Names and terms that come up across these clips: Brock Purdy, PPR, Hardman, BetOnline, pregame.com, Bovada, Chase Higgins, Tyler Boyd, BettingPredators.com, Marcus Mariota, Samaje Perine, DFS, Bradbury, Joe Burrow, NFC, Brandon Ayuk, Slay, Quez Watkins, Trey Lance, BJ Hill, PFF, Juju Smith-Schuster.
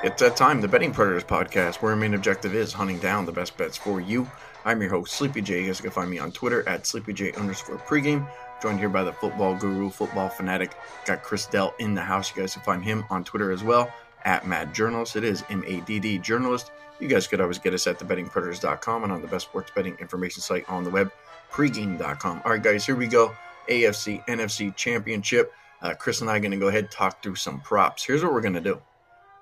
It's that time, the Betting Predators podcast, where our main objective is hunting down the best bets for you. I'm your host, Sleepy J. You guys can find me on Twitter at SleepyJ_pregame. Joined here by the football guru, football fanatic. Got Chris Dell in the house. You guys can find him on Twitter as well, at MadJournalist. It is M-A-D-D Journalist. You guys could always get us at thebettingpredators.com and on the best sports betting information site on the web, pregame.com. All right, guys, here we go. AFC, NFC Championship. Chris and I are going to go ahead and talk through some props. Here's what we're going to do.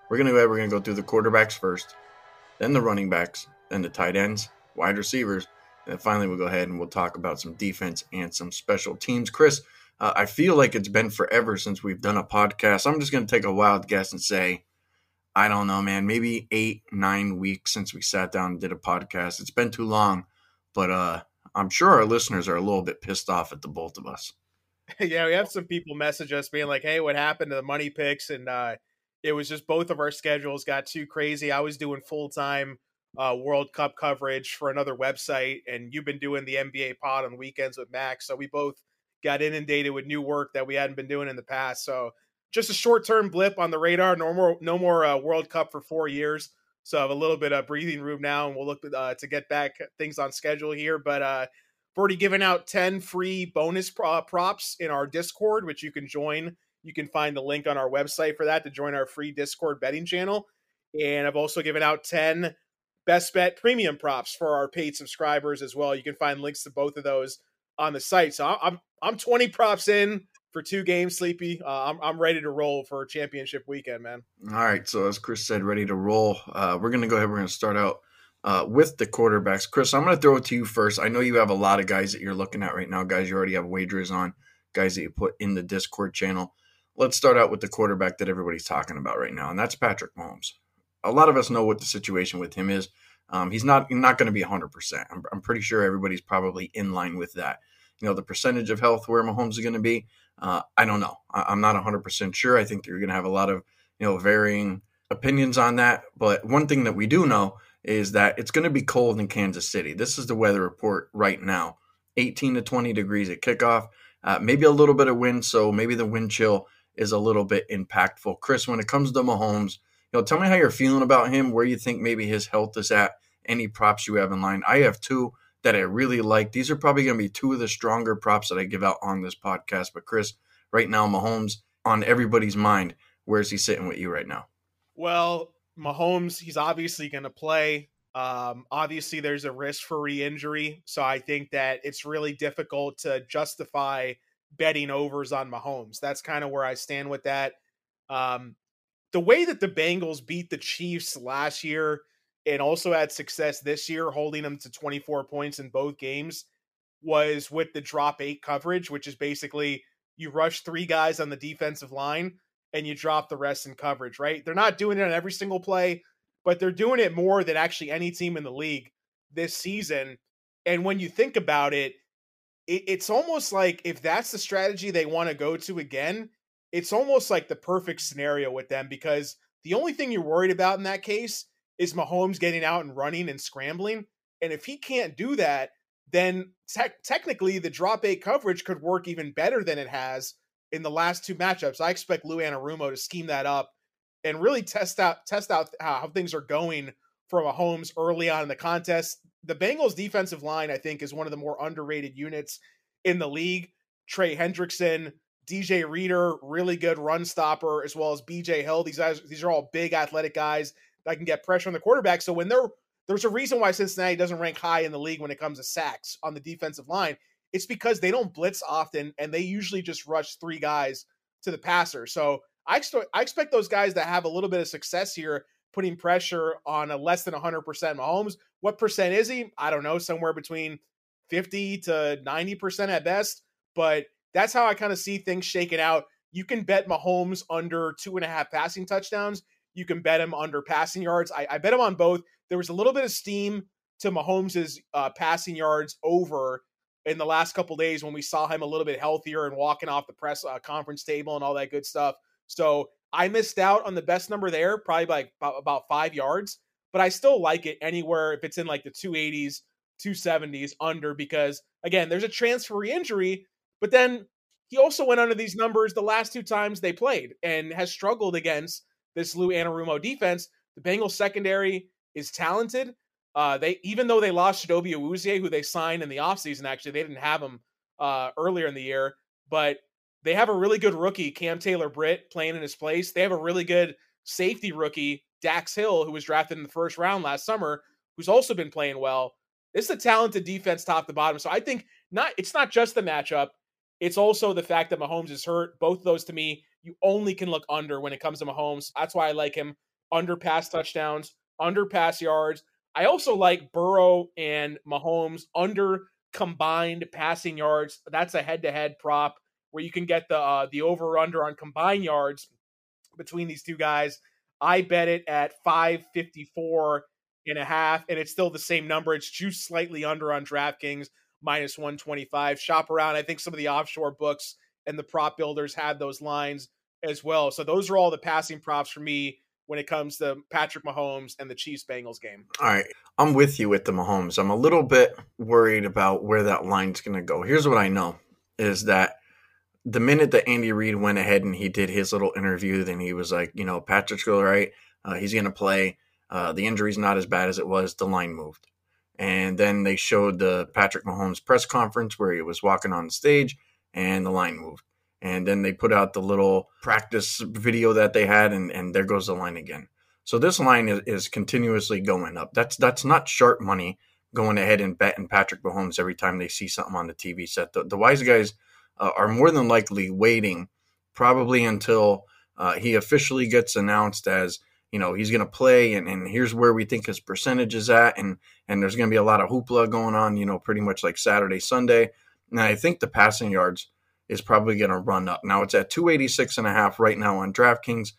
We're going to go through the quarterbacks first, then the running backs, then the tight ends, wide receivers, and then finally we'll go ahead and we'll talk about some defense and some special teams. Chris, I feel like it's been forever since we've done a podcast. I'm just going to take a wild guess and say, I don't know, man, maybe 8-9 weeks since we sat down and did a podcast. It's been too long, but I'm sure our listeners are a little bit pissed off at the both of us. Yeah, we have some people message us being like, hey, what happened to the money picks? And it was just both of our schedules got too crazy. I was doing full-time World Cup coverage for another website, and you've been doing the NBA pod on weekends with Max. So we both got inundated with new work that we hadn't been doing in the past. So just a short-term blip on the radar. No more World Cup for 4 years. So I have a little bit of breathing room now, and we'll look to get back things on schedule here. But I've already given out 10 free bonus props in our Discord, which you can join. You can find the link on our website for that to join our free Discord betting channel. And I've also given out 10 best bet premium props for our paid subscribers as well. You can find links to both of those on the site. So I'm 20 props in for 2 games, Sleepy. I'm ready to roll for championship weekend, man. All right. So as Chris said, ready to roll. We're going to go ahead. We're going to start out with the quarterbacks. Chris, I'm going to throw it to you first. I know you have a lot of guys that you're looking at right now, guys you already have wagers on, guys that you put in the Discord channel. Let's start out with the quarterback that everybody's talking about right now, and that's Patrick Mahomes. A lot of us know what the situation with him is. He's not going to be 100%. I'm pretty sure everybody's probably in line with that. You know, the percentage of health where Mahomes is going to be, I don't know. I'm not 100% sure. I think you're going to have a lot of, you know, varying opinions on that. But one thing that we do know is that it's going to be cold in Kansas City. This is the weather report right now. 18 to 20 degrees at kickoff. Maybe a little bit of wind, so maybe the wind chill is a little bit impactful. Chris, when it comes to Mahomes, you know, tell me how you're feeling about him, where you think maybe his health is at, any props you have in line. I have 2 that I really like. These are probably going to be 2 of the stronger props that I give out on this podcast. But Chris, right now, Mahomes on everybody's mind. Where's he sitting with you right now? Well, Mahomes, he's obviously going to play. Obviously, there's a risk for re-injury. So I think that it's really difficult to justify betting overs on Mahomes. That's kind of where I stand with that. The way that the Bengals beat the Chiefs last year and also had success this year, holding them to 24 points in both games, was with the drop 8 coverage, which is basically you rush 3 guys on the defensive line and you drop the rest in coverage, right? They're not doing it on every single play, but they're doing it more than actually any team in the league this season. And when you think about it, it's almost like if that's the strategy they want to go to again, it's almost like the perfect scenario with them, because the only thing you're worried about in that case is Mahomes getting out and running and scrambling. And if he can't do that, then technically the drop 8 coverage could work even better than it has in the last 2 matchups. I expect Lou Anarumo to scheme that up and really test out how things are going for Mahomes early on in the contest. The Bengals defensive line, I think, is one of the more underrated units in the league. Trey Hendrickson, DJ Reader, really good run stopper, as well as BJ Hill. These are all big athletic guys that can get pressure on the quarterback. So when there's a reason why Cincinnati doesn't rank high in the league when it comes to sacks on the defensive line. It's because they don't blitz often, and they usually just rush 3 guys to the passer. So I expect those guys that have a little bit of success here putting pressure on a less than 100% Mahomes. What percent is he? I don't know, somewhere between 50 to 90% at best. But that's how I kind of see things shaking out. You can bet Mahomes under 2.5 passing touchdowns. You can bet him under passing yards. I bet him on both. There was a little bit of steam to Mahomes' passing yards over in the last couple days when we saw him a little bit healthier and walking off the press conference table and all that good stuff. So I missed out on the best number there, probably by about 5 yards, but I still like it anywhere if it's in like the 280s, 270s under, because again, there's a chance for re-injury, but then he also went under these numbers the last 2 times they played and has struggled against this Lou Anarumo defense. The Bengals secondary is talented. They even though they lost Chidobe Awuzie, who they signed in the offseason, actually, they didn't have him earlier in the year, but they have a really good rookie, Cam Taylor Britt, playing in his place. They have a really good safety rookie, Dax Hill, who was drafted in the first round last summer, who's also been playing well. It's a talented defense top to bottom. So I think it's not just the matchup. It's also the fact that Mahomes is hurt. Both of those, to me, you only can look under when it comes to Mahomes. That's why I like him. Under pass touchdowns, under pass yards. I also like Burrow and Mahomes under combined passing yards. That's a head-to-head prop where you can get the over-under on combined yards between these two guys. I bet it at 554.5, and it's still the same number. It's juiced slightly under on DraftKings, -125. Shop around. I think some of the offshore books and the prop builders have those lines as well. So those are all the passing props for me when it comes to Patrick Mahomes and the Chiefs-Bengals game. All right. I'm with you with the Mahomes. I'm a little bit worried about where that line's going to go. Here's what I know is that the minute that Andy Reid went ahead and he did his little interview, then he was like, Patrick's all right. He's going to play. The injury's not as bad as it was. The line moved. And then they showed the Patrick Mahomes press conference where he was walking on stage and the line moved. And then they put out the little practice video that they had, and there goes the line again. So this line is continuously going up. That's not sharp money going ahead and betting Patrick Mahomes every time they see something on the TV set. The wise guys are more than likely waiting probably until he officially gets announced as, he's going to play, and here's where we think his percentage is at, and there's going to be a lot of hoopla going on, pretty much like Saturday, Sunday. And I think the passing yards is probably going to run up. Now it's at 286.5 right now on DraftKings.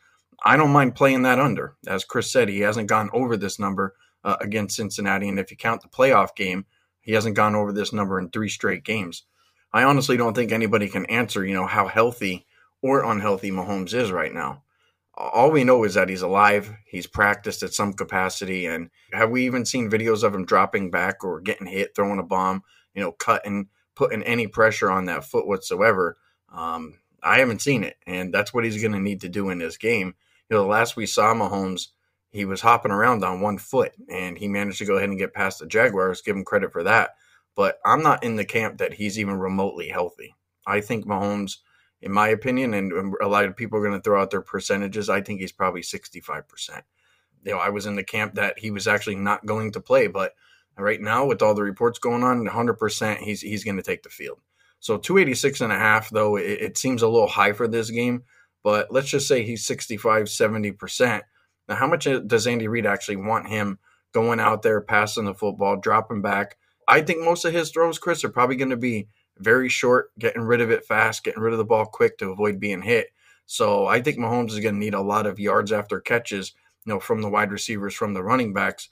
I don't mind playing that under. As Chris said, he hasn't gone over this number against Cincinnati, and if you count the playoff game, he hasn't gone over this number in 3 straight games. I honestly don't think anybody can answer, how healthy or unhealthy Mahomes is right now. All we know is that he's alive, he's practiced at some capacity, and have we even seen videos of him dropping back or getting hit, throwing a bomb, cutting, putting any pressure on that foot whatsoever? I haven't seen it, and that's what he's going to need to do in this game. The last we saw Mahomes, he was hopping around on one foot, and he managed to go ahead and get past the Jaguars, give him credit for that. But I'm not in the camp that he's even remotely healthy. I think Mahomes, in my opinion, and a lot of people are going to throw out their percentages, I think he's probably 65%. I was in the camp that he was actually not going to play, but right now with all the reports going on, 100% he's going to take the field. So 286.5, though, it seems a little high for this game, but let's just say he's 65, 70%. Now, how much does Andy Reid actually want him going out there, passing the football, dropping back? I think most of his throws, Chris, are probably going to be very short, getting rid of it fast, getting rid of the ball quick to avoid being hit. So I think Mahomes is going to need a lot of yards after catches, from the wide receivers, from the running backs.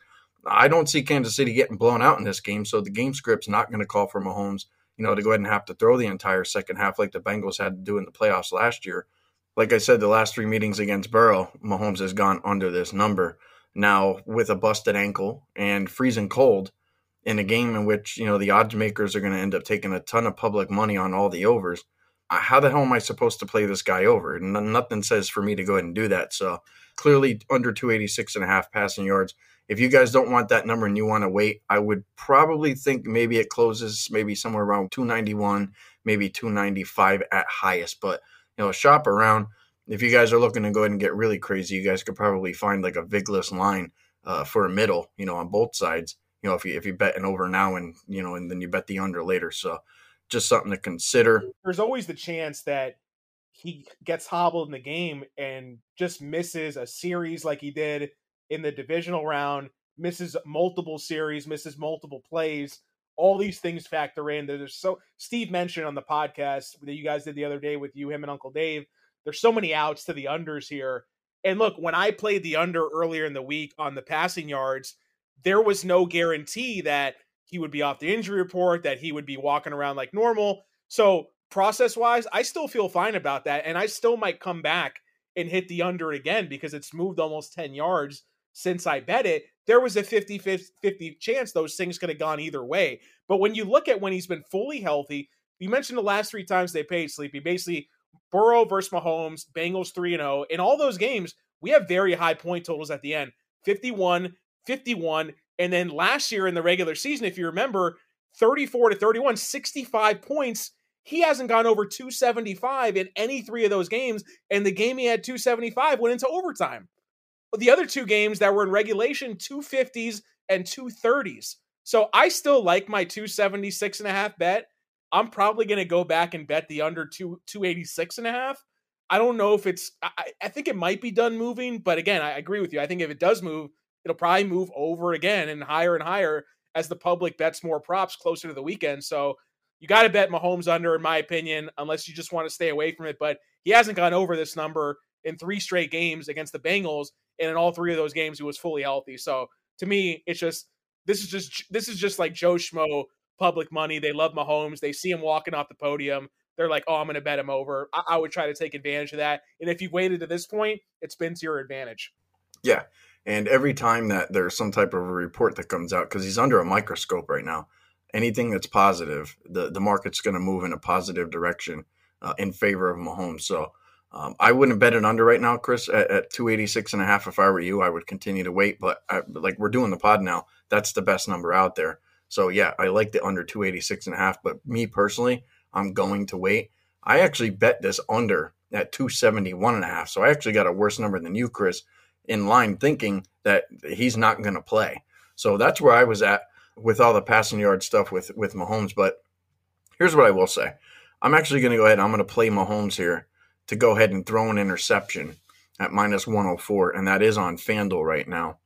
I don't see Kansas City getting blown out in this game, so the game script's not going to call for Mahomes, to go ahead and have to throw the entire second half like the Bengals had to do in the playoffs last year. Like I said, the last 3 meetings against Burrow, Mahomes has gone under this number. Now, with a busted ankle and freezing cold, in a game in which, the odds makers are going to end up taking a ton of public money on all the overs, how the hell am I supposed to play this guy over? Nothing says for me to go ahead and do that. So clearly under 286.5 passing yards. If you guys don't want that number and you want to wait, I would probably think maybe it closes maybe somewhere around 291, maybe 295 at highest. But, shop around. If you guys are looking to go ahead and get really crazy, you guys could probably find like a Vigless line for a middle, on both sides. If you bet an over now and, and then you bet the under later. So just something to consider. There's always the chance that he gets hobbled in the game and just misses a series like he did in the divisional round, misses multiple series, misses multiple plays. All these things factor in. Steve mentioned on the podcast that you guys did the other day with you, him, and Uncle Dave. There's so many outs to the unders here. And look, when I played the under earlier in the week on the passing yards, there was no guarantee that he would be off the injury report, that he would be walking around like normal. So process-wise, I still feel fine about that, and I still might come back and hit the under again because it's moved almost 10 yards since I bet it. There was a 50-50 chance those things could have gone either way. But when you look at when he's been fully healthy, you mentioned the last 3 times they paid, Sleepy, basically Burrow versus Mahomes, Bengals 3-0. In all those games, we have very high point totals at the end, 51, 51. And then last year in the regular season, if you remember, 34 to 31, 65 points. He hasn't gone over 275 in any three of those games. And the game he had 275 went into overtime. But the other two games that were in regulation, 250s and 230s. So I still like my 276.5 bet. I'm probably going to go back and bet the under 286.5. I don't know if it's, I think it might be done moving, but again, I agree with you. I think if it does move, it'll probably move over again and higher as the public bets more props closer to the weekend. So you got to bet Mahomes under, in my opinion, unless you just want to stay away from it. But he hasn't gone over this number in three straight games against the Bengals. And in all three of those games, he was fully healthy. So to me, it's just, this is just like Joe Schmo public money. They love Mahomes. They see him walking off the podium. They're like, oh, I'm going to bet him over. I would try to take advantage of that. And if you've waited to this point, it's been to your advantage. Yeah. And every time that there's some type of a report that comes out, because he's under a microscope right now, anything that's positive, the market's going to move in a positive direction in favor of Mahomes. So I wouldn't bet it under right now, Chris, at 286.5. If I were you, I would continue to wait. But like we're doing the pod now, that's the best number out there. So, yeah, I like the under 286.5. But me personally, I'm going to wait. I actually bet this under at 271.5. So I actually got a worse number than you, Chris, in line thinking that he's not going to play. So that's where I was at with all the passing yard stuff with Mahomes. But here's what I will say. I'm actually going to go ahead. I'm going to play Mahomes here to go ahead and throw an interception at minus 104. And that is on FanDuel right now.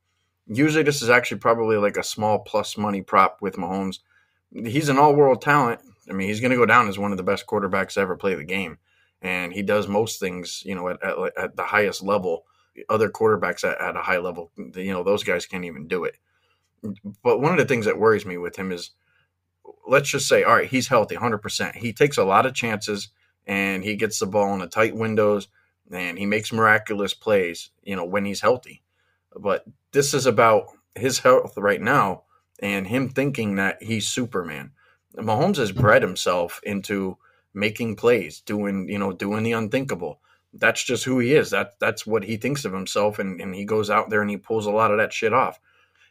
Usually this is actually probably like a small plus money prop with Mahomes. He's an all-world talent. I mean, he's going to go down as one of the best quarterbacks to ever play the game. And he does most things, you know, at the highest level. Other quarterbacks at a high level, you know, those guys can't even do it. But one of the things that worries me with him is, let's just say, all right, he's healthy, 100%. He takes a lot of chances, and he gets the ball in a tight windows, and he makes miraculous plays, you know, when he's healthy. But this is about his health right now and him thinking that he's Superman. Mahomes has bred himself into making plays, doing the unthinkable. That's just who he is. That's what he thinks of himself, and he goes out there and he pulls a lot of that shit off.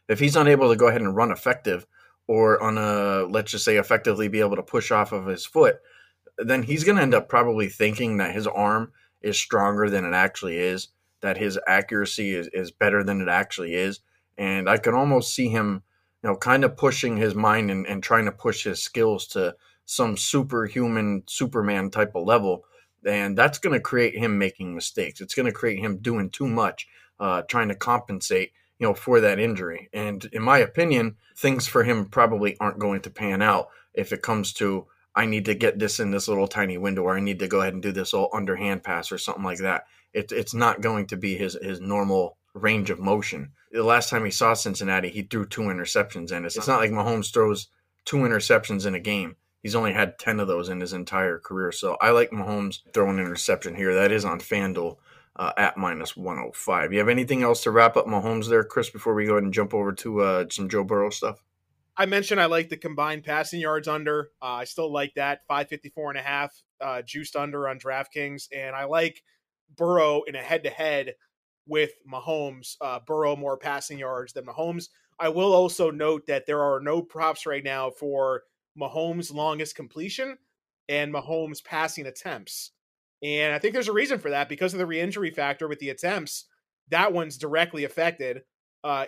If he's unable to go ahead and run effective or on a, let's just say, effectively be able to push off of his foot, then he's going to end up probably thinking that his arm is stronger than it actually is, that his accuracy is better than it actually is. And I can almost see him, you know, kind of pushing his mind and trying to push his skills to some superhuman, Superman type of level. And that's going to create him making mistakes. It's going to create him doing too much, trying to compensate, you know, for that injury. And in my opinion, things for him probably aren't going to pan out if it comes to, I need to get this in this little tiny window, or I need to go ahead and do this all underhand pass or something like that. It's not going to be his normal range of motion. The last time he saw Cincinnati, he threw two interceptions, and it's not like Mahomes throws two interceptions in a game. He's only had 10 of those in his entire career. So I like Mahomes throwing an interception here. That is on FanDuel at minus 105. You have anything else to wrap up Mahomes there, Chris, before we go ahead and jump over to some Joe Burrow stuff? I mentioned I like the combined passing yards under. I still like that, 554.5 juiced under on DraftKings. And I like Burrow in a head-to-head with Mahomes. Burrow more passing yards than Mahomes. I will also note that there are no props right now for Mahomes' longest completion and Mahomes' passing attempts. And I think there's a reason for that because of the re-injury factor with the attempts. That one's directly affected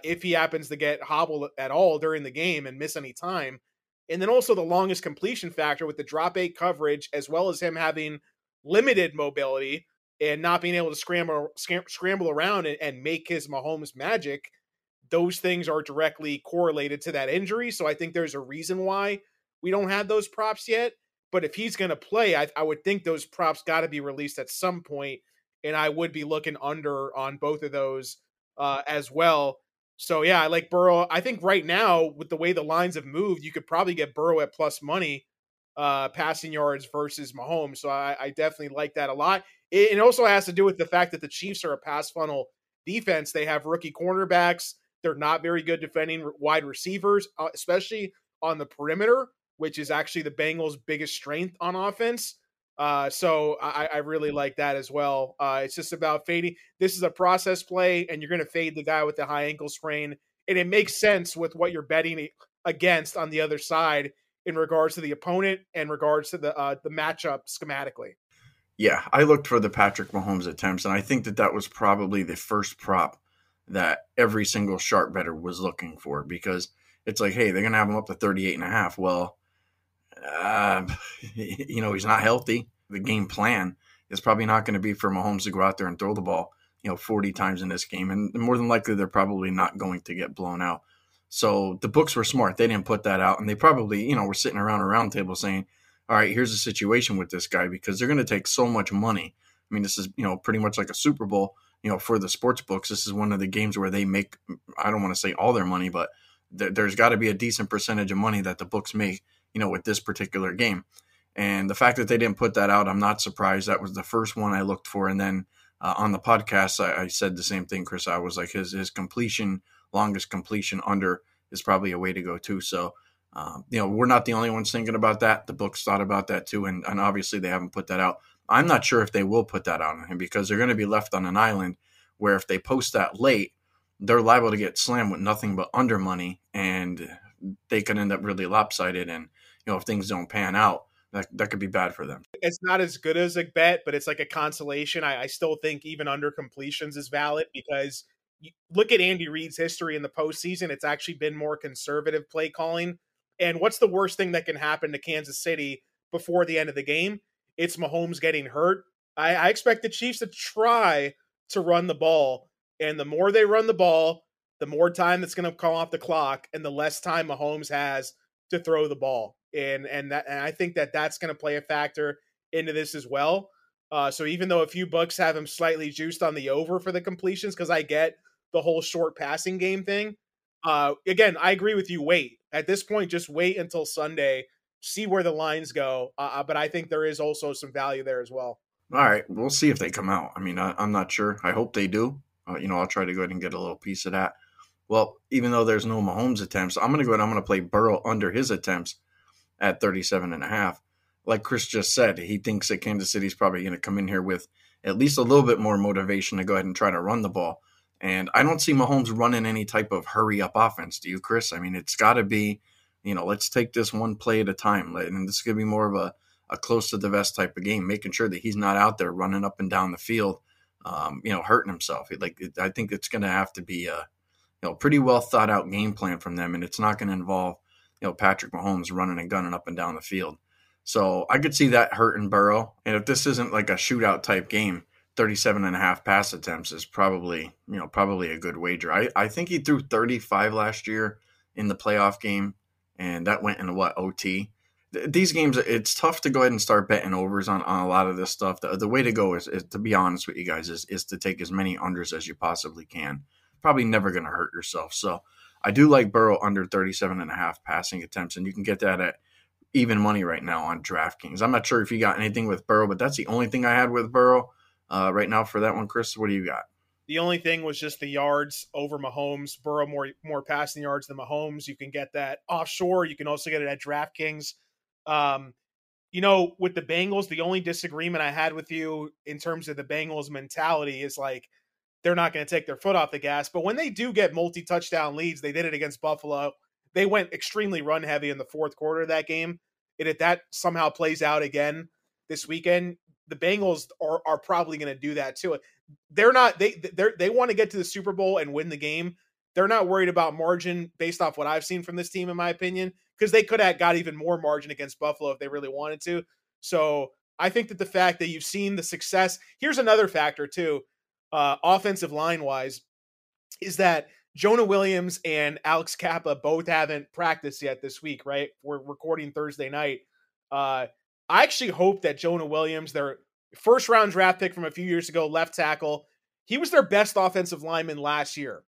if he happens to get hobbled at all during the game and miss any time. And then also the longest completion factor with the drop eight coverage, as well as him having limited mobility and not being able to scramble around and make his Mahomes magic. Those things are directly correlated to that injury. So I think there's a reason why we don't have those props yet, but if he's going to play, I would think those props got to be released at some point, and I would be looking under on both of those as well. So, yeah, I like Burrow. I think right now, with the way the lines have moved, you could probably get Burrow at plus money passing yards versus Mahomes. So I definitely like that a lot. It also has to do with the fact that the Chiefs are a pass funnel defense. They have rookie cornerbacks. They're not very good defending wide receivers, especially on the perimeter, which is actually the Bengals' biggest strength on offense. So I really like that as well. It's just about fading. This is a process play, and you're going to fade the guy with the high ankle sprain. And it makes sense with what you're betting against on the other side in regards to the opponent and regards to the matchup schematically. Yeah, I looked for the Patrick Mahomes attempts, and I think that that was probably the first prop that every single sharp bettor was looking for, because it's like, hey, they're going to have him up to 38.5. Well, he's not healthy. The game plan is probably not going to be for Mahomes to go out there and throw the ball, 40 times in this game. And more than likely, they're probably not going to get blown out. So the books were smart. They didn't put that out. And they probably, were sitting around a round table saying, all right, here's the situation with this guy, because they're going to take so much money. I mean, this is, pretty much like a Super Bowl, for the sports books. This is one of the games where they make, I don't want to say all their money, but there's got to be a decent percentage of money that the books make, with this particular game. And the fact that they didn't put that out, I'm not surprised. That was the first one I looked for. And then on the podcast, I said the same thing, Chris. I was like, his completion, longest completion under is probably a way to go too. So, we're not the only ones thinking about that. The books thought about that too. And obviously they haven't put that out. I'm not sure if they will put that out on him, because they're going to be left on an island where if they post that late, they're liable to get slammed with nothing but under money, and they could end up really lopsided. And, if things don't pan out, that could be bad for them. It's not as good as a bet, but it's like a consolation. I still think even under completions is valid, because you look at Andy Reid's history in the postseason. It's actually been more conservative play calling. And what's the worst thing that can happen to Kansas City before the end of the game? It's Mahomes getting hurt. I expect the Chiefs to try to run the ball. And the more they run the ball, the more time that's going to come off the clock and the less time Mahomes has to throw the ball. And I think that that's going to play a factor into this as well. So even though a few books have him slightly juiced on the over for the completions, because I get the whole short passing game thing. Again, I agree with you. Wait. At this point, just wait until Sunday. See where the lines go. But I think there is also some value there as well. All right. We'll see if they come out. I mean, I'm not sure. I hope they do. I'll try to go ahead and get a little piece of that. Well, even though there's no Mahomes attempts, I'm going to go ahead. I'm going to play Burrow under his attempts at 37.5. Like Chris just said, he thinks that Kansas City's probably going to come in here with at least a little bit more motivation to go ahead and try to run the ball. And I don't see Mahomes running any type of hurry up offense. Do you, Chris? I mean, it's got to be, let's take this one play at a time. And this could be more of a close to the vest type of game, making sure that he's not out there running up and down the field, hurting himself. I think it's going to have to be a, pretty well thought out game plan from them. And it's not going to involve, Patrick Mahomes running and gunning up and down the field. So I could see that hurting Burrow. And if this isn't like a shootout type game, 37.5 pass attempts is probably a good wager. I think he threw 35 last year in the playoff game, and that went into OT. These games, it's tough to go ahead and start betting overs on a lot of this stuff. The way to go is, to be honest with you guys, is to take as many unders as you possibly can. Probably never going to hurt yourself. So I do like Burrow under 37.5 passing attempts, and you can get that at even money right now on DraftKings. I'm not sure if you got anything with Burrow, but that's the only thing I had with Burrow right now for that one. Chris, what do you got? The only thing was just the yards over Mahomes. Burrow more passing yards than Mahomes. You can get that offshore. You can also get it at DraftKings. With the Bengals, the only disagreement I had with you in terms of the Bengals mentality is like, they're not going to take their foot off the gas. But when they do get multi-touchdown leads, they did it against Buffalo. They went extremely run-heavy in the fourth quarter of that game. And if that somehow plays out again this weekend, the Bengals are probably going to do that too. They're not. They want to get to the Super Bowl and win the game. They're not worried about margin based off what I've seen from this team, in my opinion, because they could have got even more margin against Buffalo if they really wanted to. So I think that the fact that you've seen the success, here's another factor too. Offensive line-wise, is that Jonah Williams and Alex Kappa both haven't practiced yet this week, right? We're recording Thursday night. I actually hope that Jonah Williams, their first-round draft pick from a few years ago, left tackle, he was their best offensive lineman last year.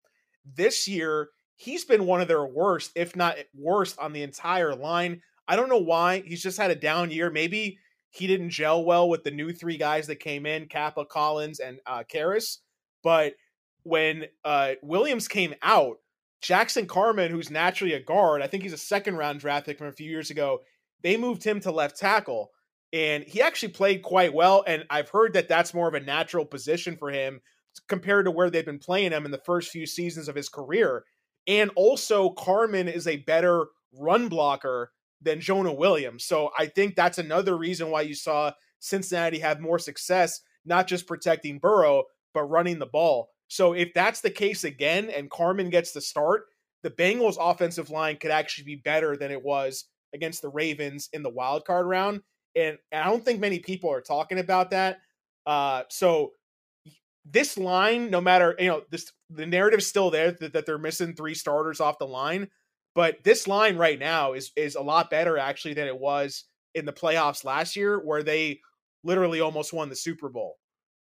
This year, he's been one of their worst, if not worst, on the entire line. I don't know why. He's just had a down year. Maybe he didn't gel well with the new three guys that came in, Kappa, Collins, and Karras. But when Williams came out, Jackson Carman, who's naturally a guard, I think he's a second-round draft pick from a few years ago, they moved him to left tackle. And he actually played quite well. And I've heard that that's more of a natural position for him compared to where they've been playing him in the first few seasons of his career. And also, Carman is a better run blocker than Jonah Williams. So I think that's another reason why you saw Cincinnati have more success, not just protecting Burrow, but running the ball. So if that's the case again, and Carman gets the start, the Bengals offensive line could actually be better than it was against the Ravens in the wild card round. And I don't think many people are talking about that. So this line, no matter, the narrative's still there that they're missing three starters off the line. But this line right now is a lot better actually than it was in the playoffs last year, where they literally almost won the Super Bowl.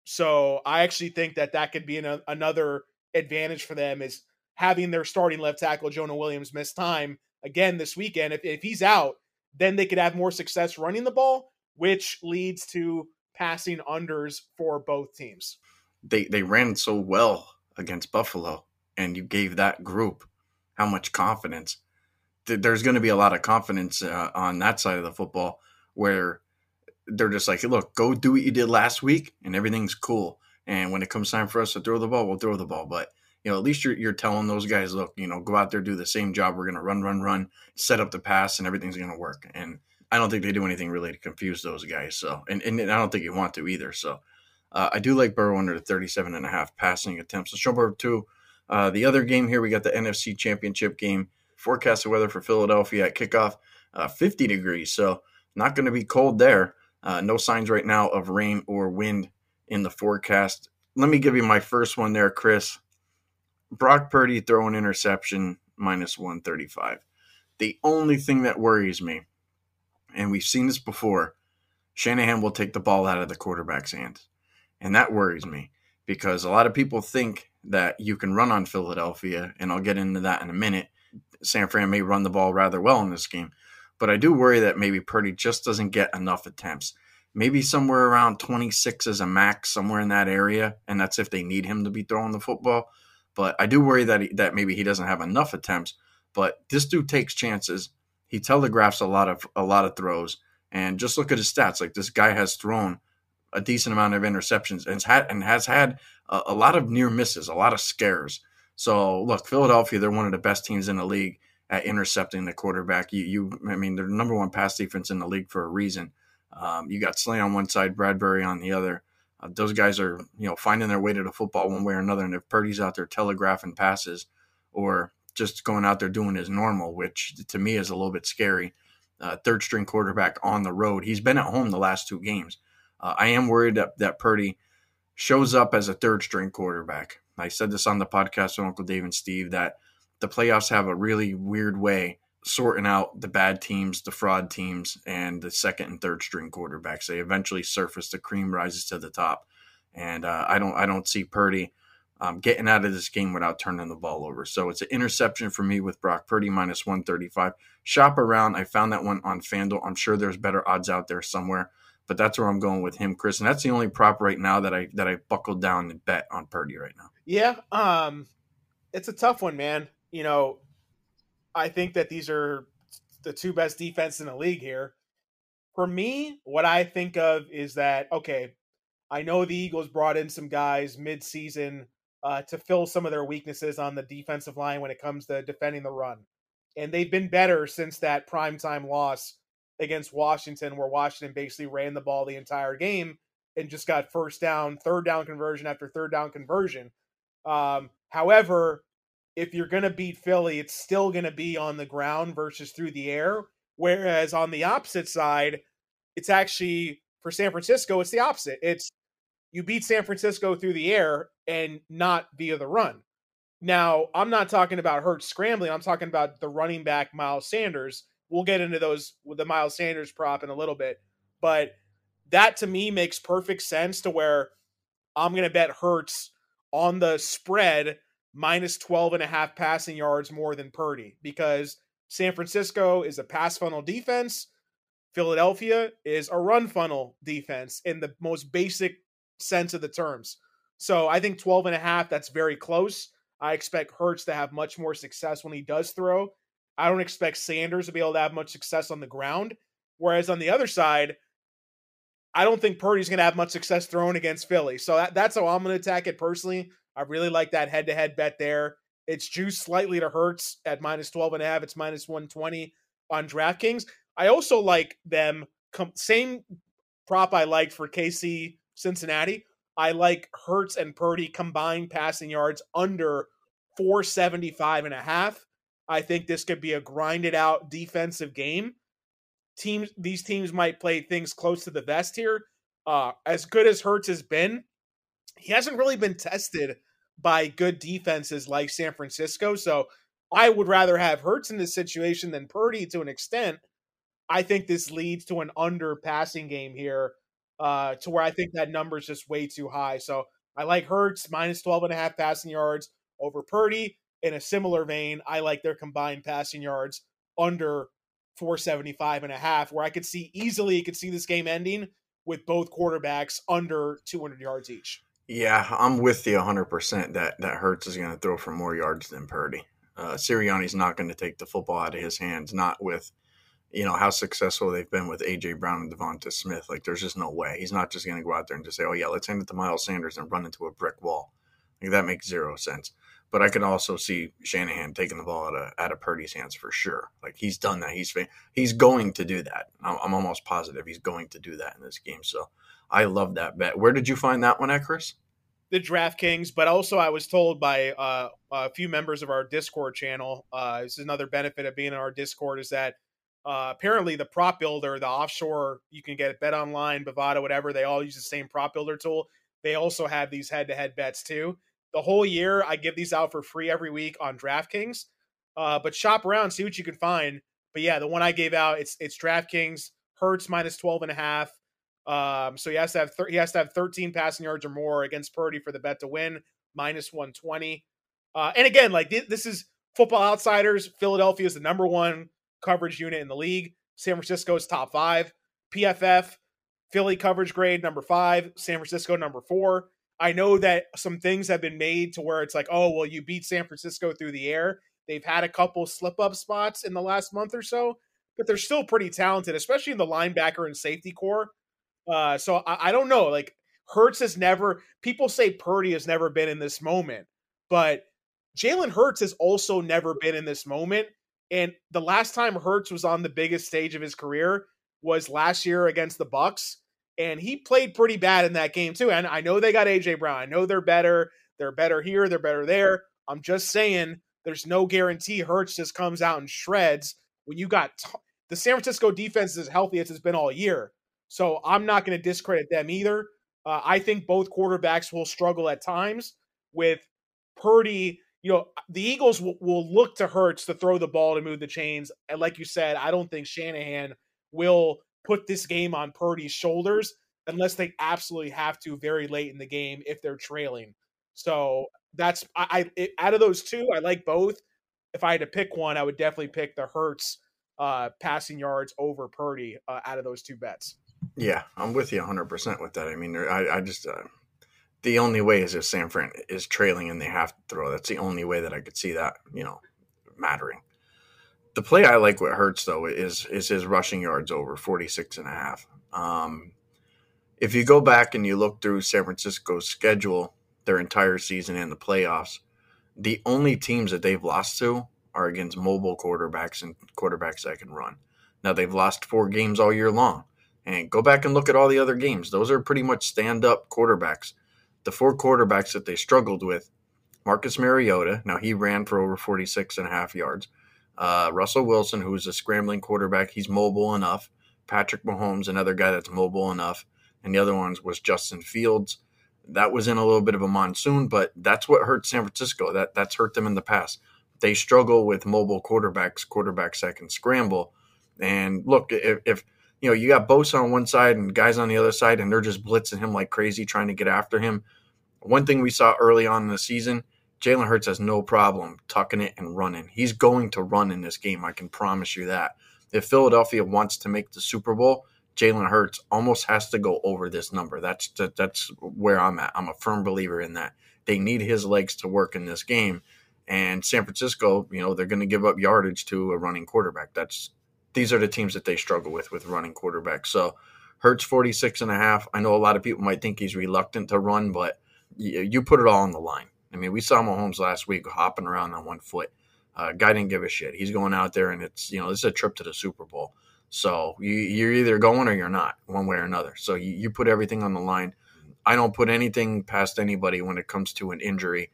So I actually think that could be another advantage for them, is having their starting left tackle, Jonah Williams, miss time again this weekend. If he's out, then they could have more success running the ball, which leads to passing unders for both teams. They ran so well against Buffalo, and you gave that group how much confidence. There's going to be a lot of confidence on that side of the football, where they're just like, look, go do what you did last week, and everything's cool. And when it comes time for us to throw the ball, we'll throw the ball. But at least you're telling those guys, look, go out there, do the same job. We're going to run, set up the pass, and everything's going to work. And I don't think they do anything really to confuse those guys. So, and I don't think you want to either. So I do like Burrow under the 37.5 passing attempts. So show two. The other game here, we got the NFC Championship game. Forecast the weather for Philadelphia at kickoff, 50 degrees. So not going to be cold there. No signs right now of rain or wind in the forecast. Let me give you my first one there, Chris. Brock Purdy throwing interception, -135. The only thing that worries me, and we've seen this before, Shanahan will take the ball out of the quarterback's hands. And that worries me, because a lot of people think that you can run on Philadelphia, and I'll get into that in a minute. San Fran may run the ball rather well in this game, but I do worry that maybe Purdy just doesn't get enough attempts. Maybe somewhere around 26 as a max, somewhere in that area, and that's if they need him to be throwing the football. But I do worry that maybe he doesn't have enough attempts. But this dude takes chances. He telegraphs a lot of throws. And just look at his stats. Like, this guy has thrown a decent amount of interceptions and has had a lot of near misses, a lot of scares. So, look, Philadelphia, they're one of the best teams in the league at intercepting the quarterback. They're the number one pass defense in the league for a reason. You got Slay on one side, Bradbury on the other. Those guys are, finding their way to the football one way or another. And if Purdy's out there telegraphing passes or just going out there doing his normal, which to me is a little bit scary, third string quarterback on the road. He's been at home the last two games. I am worried that Purdy shows up as a third string quarterback. I said this on the podcast with Uncle Dave and Steve, that the playoffs have a really weird way sorting out the bad teams, the fraud teams, and the second and third string quarterbacks. They eventually surface. The cream rises to the top, and I don't see Purdy getting out of this game without turning the ball over. So it's an interception for me with Brock Purdy -135. Shop around. I found that one on FanDuel. I'm sure there's better odds out there somewhere, but that's where I'm going with him, Chris. And that's the only prop right now that I buckled down and bet on Purdy right now. Yeah, it's a tough one, man. I think that these are the two best defenses in the league here. For me, what I think of is that, okay, I know the Eagles brought in some guys midseason to fill some of their weaknesses on the defensive line when it comes to defending the run. And they've been better since that primetime loss against Washington, where Washington basically ran the ball the entire game and just got first down, third down conversion after third down conversion. However, if you're going to beat Philly, it's still going to be on the ground versus through the air. Whereas on the opposite side, it's actually, for San Francisco, it's the opposite. It's you beat San Francisco through the air and not via the run. Now, I'm not talking about Hurts scrambling. I'm talking about the running back, Miles Sanders. We'll get into those with the Miles Sanders prop in a little bit. But that, to me, makes perfect sense to where I'm going to bet Hurts on the spread -12.5 passing yards more than Purdy, because San Francisco is a pass funnel defense. Philadelphia is a run funnel defense in the most basic sense of the terms. So I think 12.5, that's very close. I expect Hurts to have much more success when he does throw. I don't expect Sanders to be able to have much success on the ground. Whereas on the other side, I don't think Purdy's going to have much success throwing against Philly. So that's how I'm going to attack it personally. I really like that head-to-head bet there. It's juiced slightly to Hurts at -12.5. It's -120 on DraftKings. I also like them. Same prop I liked for KC Cincinnati. I like Hurts and Purdy combined passing yards under 475.5. I think this could be a grinded out defensive game. These teams might play things close to the vest here. As good as Hurts has been, he hasn't really been tested by good defenses like San Francisco. So I would rather have Hurts in this situation than Purdy to an extent. I think this leads to an under passing game here to where I think that number is just way too high. So I like Hurts -12.5 passing yards over Purdy. In a similar vein, I like their combined passing yards under 475.5, where I could see easily, you could see this game ending with both quarterbacks under 200 yards each. Yeah, I'm with you 100% that Hurts is going to throw for more yards than Purdy. Sirianni's not going to take the football out of his hands, not with – you know, how successful they've been with A.J. Brown and Devonta Smith. Like, there's just no way. He's not just going to go out there and just say, oh, yeah, let's hand it to Miles Sanders and run into a brick wall. Like, that makes zero sense. But I can also see Shanahan taking the ball out of Purdy's hands for sure. Like, he's done that. He's going to do that. I'm almost positive he's going to do that in this game. So I love that bet. Where did you find that one at, Chris? The DraftKings, but also I was told by a few members of our Discord channel, this is another benefit of being in our Discord, is that apparently the prop builder, the offshore, you can get it BetOnline, Bovada, whatever. They all use the same prop builder tool. They also have these head-to-head bets too. The whole year, I give these out for free every week on DraftKings. But shop around, see what you can find. But yeah, the one I gave out, it's DraftKings, Hurts -12.5. So he has to have 13 passing yards or more against Purdy for the bet to win, -120. And again, like this is Football Outsiders. Philadelphia is the number one coverage unit in the league. San Francisco's top five. PFF, Philly coverage grade number 5, San Francisco number 4. I know that some things have been made to where it's like, oh, well, you beat San Francisco through the air. They've had a couple slip-up spots in the last month or so, but they're still pretty talented, especially in the linebacker and safety core. So I don't know. Like, Hurts has never – people say Purdy has never been in this moment, but Jalen Hurts has also never been in this moment. And the last time Hurts was on the biggest stage of his career was last year against the Bucs, and he played pretty bad in that game too. And I know they got A.J. Brown. I know they're better. They're better here. They're better there. I'm just saying there's no guarantee Hurts just comes out and shreds when you got the San Francisco defense is as healthy as it's been all year. So I'm not going to discredit them either. I think both quarterbacks will struggle at times with Purdy. You know, the Eagles will look to Hurts to throw the ball to move the chains. And like you said, I don't think Shanahan will put this game on Purdy's shoulders unless they absolutely have to very late in the game if they're trailing. So that's – out of those two, I like both. If I had to pick one, I would definitely pick the Hurts passing yards over Purdy out of those two bets. Yeah, I'm with you 100% with that. I mean, I just – the only way is if San Fran is trailing and they have to throw. That's the only way that I could see that, you know, mattering. The play I like with Hurts, though, is his rushing yards over 46.5. If you go back and you look through San Francisco's schedule, their entire season and the playoffs, the only teams that they've lost to are against mobile quarterbacks and quarterbacks that can run. Now, they've lost 4 games all year long. And go back and look at all the other games. Those are pretty much stand-up quarterbacks. The 4 quarterbacks that they struggled with, Marcus Mariota, now he ran for over 46.5 yards. Russell Wilson, who is a scrambling quarterback, he's mobile enough. Patrick Mahomes, another guy that's mobile enough. And the other ones was Justin Fields. That was in a little bit of a monsoon, but that's what hurt San Francisco. That's hurt them in the past. They struggle with mobile quarterbacks that can scramble. And look, if you know, you got Bosa on one side and guys on the other side, and they're just blitzing him like crazy, trying to get after him. One thing we saw early on in the season, Jalen Hurts has no problem tucking it and running. He's going to run in this game. I can promise you that. If Philadelphia wants to make the Super Bowl, Jalen Hurts almost has to go over this number. That's where I'm at. I'm a firm believer in that. They need his legs to work in this game. And San Francisco, you know, they're going to give up yardage to a running quarterback. These are the teams that they struggle with running quarterbacks. So Hurts 46.5. I know a lot of people might think he's reluctant to run, but you put it all on the line. I mean, we saw Mahomes last week hopping around on one foot. Guy didn't give a shit. He's going out there, and it's, you know, this is a trip to the Super Bowl. So you're either going or you're not, one way or another. So you put everything on the line. I don't put anything past anybody when it comes to an injury,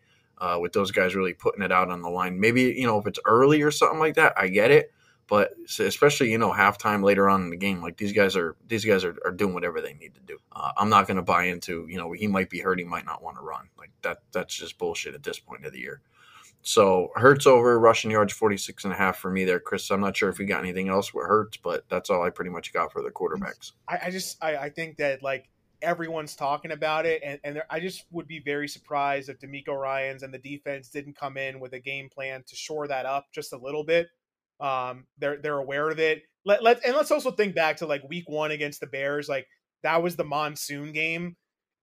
with those guys really putting it out on the line. Maybe, you know, if it's early or something like that, I get it. But especially, you know, halftime later on in the game, like these guys are doing whatever they need to do. I'm not going to buy into, you know, he might be hurt, he might not want to run. Like that's just bullshit at this point of the year. So Hurts over rushing yards, 46.5 for me there, Chris. I'm not sure if you got anything else with Hurts, but that's all I pretty much got for the quarterbacks. I think that, like, everyone's talking about it, and I just would be very surprised if DeMeco Ryans and the defense didn't come in with a game plan to shore that up just a little bit. They're aware of it. Let's also think back to, like, week 1 against the Bears. Like, that was the monsoon game,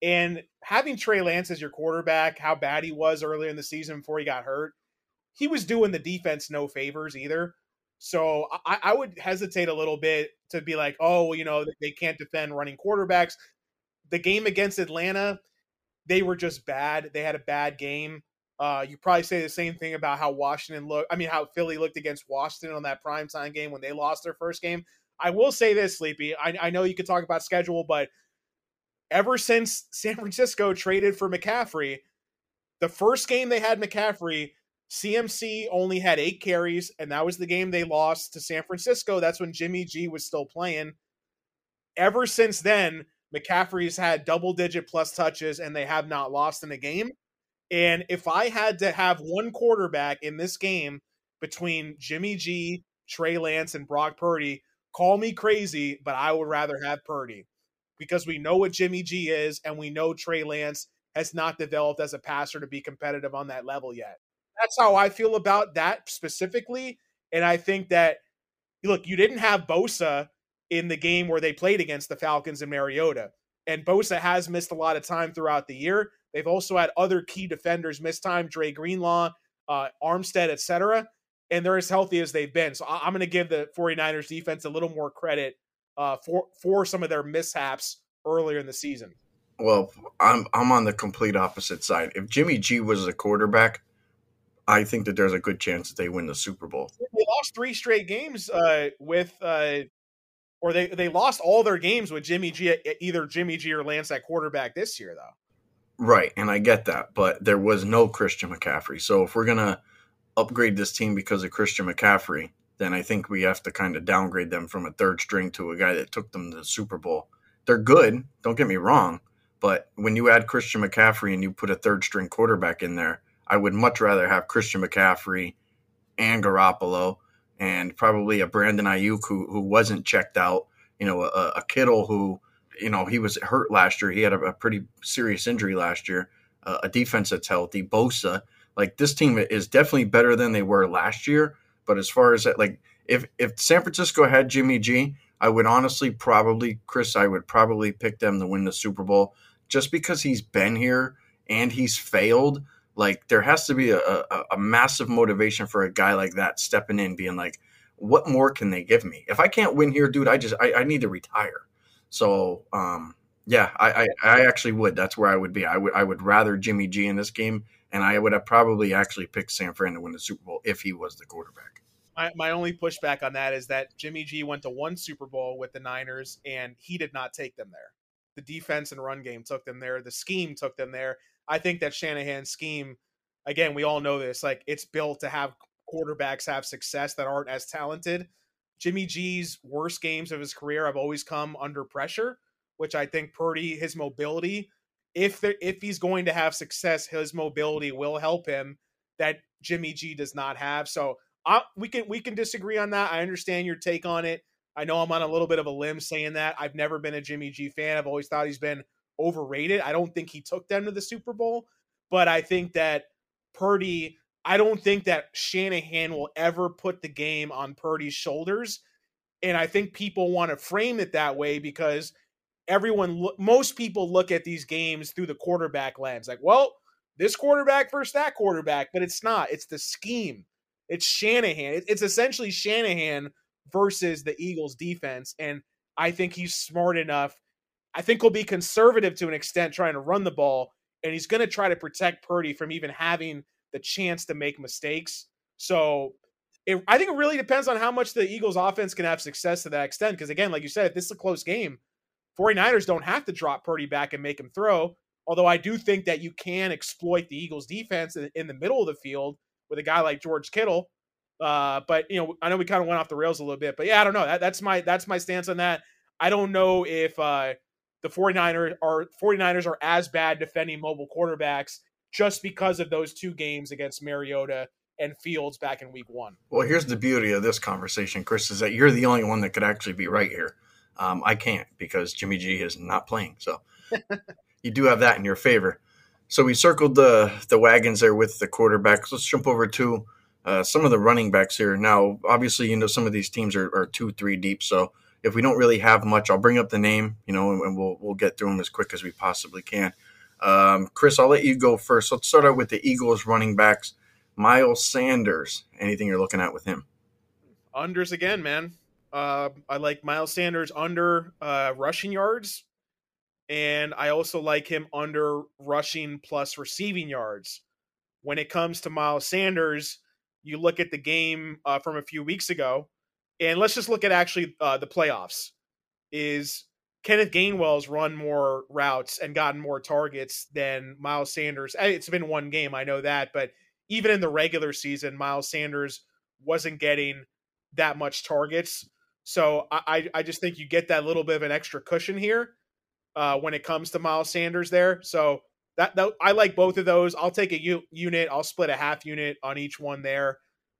and having Trey Lance as your quarterback, how bad he was earlier in the season before he got hurt, he was doing the defense no favors either. So I would hesitate a little bit to be like, oh, you know, they can't defend running quarterbacks. The game against Atlanta, they were just bad. They had a bad game. You probably say the same thing about how how Philly looked against Washington on that primetime game when they lost their first game. I will say this, Sleepy. I know you could talk about schedule, but ever since San Francisco traded for McCaffrey, the first game they had McCaffrey, CMC only had 8 carries, and that was the game they lost to San Francisco. That's when Jimmy G was still playing. Ever since then, McCaffrey's had double-digit plus touches, and they have not lost in a game. And if I had to have one quarterback in this game between Jimmy G, Trey Lance, and Brock Purdy, call me crazy, but I would rather have Purdy, because we know what Jimmy G is, and we know Trey Lance has not developed as a passer to be competitive on that level yet. That's how I feel about that specifically. And I think that, look, you didn't have Bosa in the game where they played against the Falcons and Mariota. And Bosa has missed a lot of time throughout the year. They've also had other key defenders miss time, Dre Greenlaw, Armstead, etc. And they're as healthy as they've been. So I'm going to give the 49ers defense a little more credit for some of their mishaps earlier in the season. Well, I'm on the complete opposite side. If Jimmy G was a quarterback, I think that there's a good chance that they win the Super Bowl. They lost 3 straight games they lost all their games with Jimmy G, either Jimmy G or Lance at quarterback this year, though. Right, and I get that, but there was no Christian McCaffrey. So if we're going to upgrade this team because of Christian McCaffrey, then I think we have to kind of downgrade them from a third string to a guy that took them to the Super Bowl. They're good, don't get me wrong, but when you add Christian McCaffrey and you put a third string quarterback in there, I would much rather have Christian McCaffrey and Garoppolo, and probably a Brandon Ayuk who wasn't checked out, you know, a Kittle who, you know, he was hurt last year. He had a pretty serious injury last year, a defense that's healthy, Bosa. Like, this team is definitely better than they were last year. But as far as that, like, if San Francisco had Jimmy G, I would honestly probably, Chris, I would probably pick them to win the Super Bowl just because he's been here and he's failed. Like, there has to be a massive motivation for a guy like that stepping in, being like, what more can they give me? If I can't win here, dude, I need to retire. So, I actually would. That's where I would be. I would rather Jimmy G in this game, and I would have probably actually picked San Fran to win the Super Bowl if he was the quarterback. My only pushback on that is that Jimmy G went to one Super Bowl with the Niners, and he did not take them there. The defense and run game took them there. The scheme took them there. I think that Shanahan's scheme, again, we all know this, like, it's built to have quarterbacks have success that aren't as talented. Jimmy G's worst games of his career have always come under pressure, which I think Purdy, his mobility, if he's going to have success, his mobility will help him that Jimmy G does not have. So we can disagree on that. I understand your take on it. I know I'm on a little bit of a limb saying that. I've never been a Jimmy G fan. I've always thought he's been overrated. I don't think he took them to the Super Bowl, but I think that Purdy, I don't think that Shanahan will ever put the game on Purdy's shoulders. And I think people want to frame it that way because most people look at these games through the quarterback lens. Like, well, this quarterback versus that quarterback, but it's not. It's the scheme. It's Shanahan. It's essentially Shanahan versus the Eagles defense. And I think he's smart enough. I think he'll be conservative to an extent trying to run the ball, and he's going to try to protect Purdy from even having the chance to make mistakes. So I think it really depends on how much the Eagles offense can have success to that extent. Because again, like you said, if this is a close game, 49ers don't have to drop Purdy back and make him throw. Although I do think that you can exploit the Eagles defense in the middle of the field with a guy like George Kittle. But you know, I know we kind of went off the rails a little bit, but yeah, I don't know. That's my stance on that. I don't know if the 49ers are as bad defending mobile quarterbacks just because of those two games against Mariota and Fields back in week 1. Well, here's the beauty of this conversation, Chris, is that you're the only one that could actually be right here. I can't because Jimmy G is not playing. So you do have that in your favor. So we circled the wagons there with the quarterbacks. Let's jump over to some of the running backs here. Now, obviously, you know, some of these teams are 2-3 deep. So if we don't really have much, I'll bring up the name, you know, and we'll get through them as quick as we possibly can. Chris, I'll let you go first. Let's start out with the Eagles running backs. Miles Sanders, anything you're looking at with him? Unders again, man. I like Miles Sanders under rushing yards, and I also like him under rushing plus receiving yards. When it comes to Miles Sanders, you look at the game from a few weeks ago, and let's just look at actually the playoffs. Is Kenneth Gainwell's run more routes and gotten more targets than Miles Sanders? It's been one game, I know that, but even in the regular season, Miles Sanders wasn't getting that much targets. So I just think you get that little bit of an extra cushion here when it comes to Miles Sanders there. So that I like both of those. I'll take a unit. I'll split a half unit on each one there.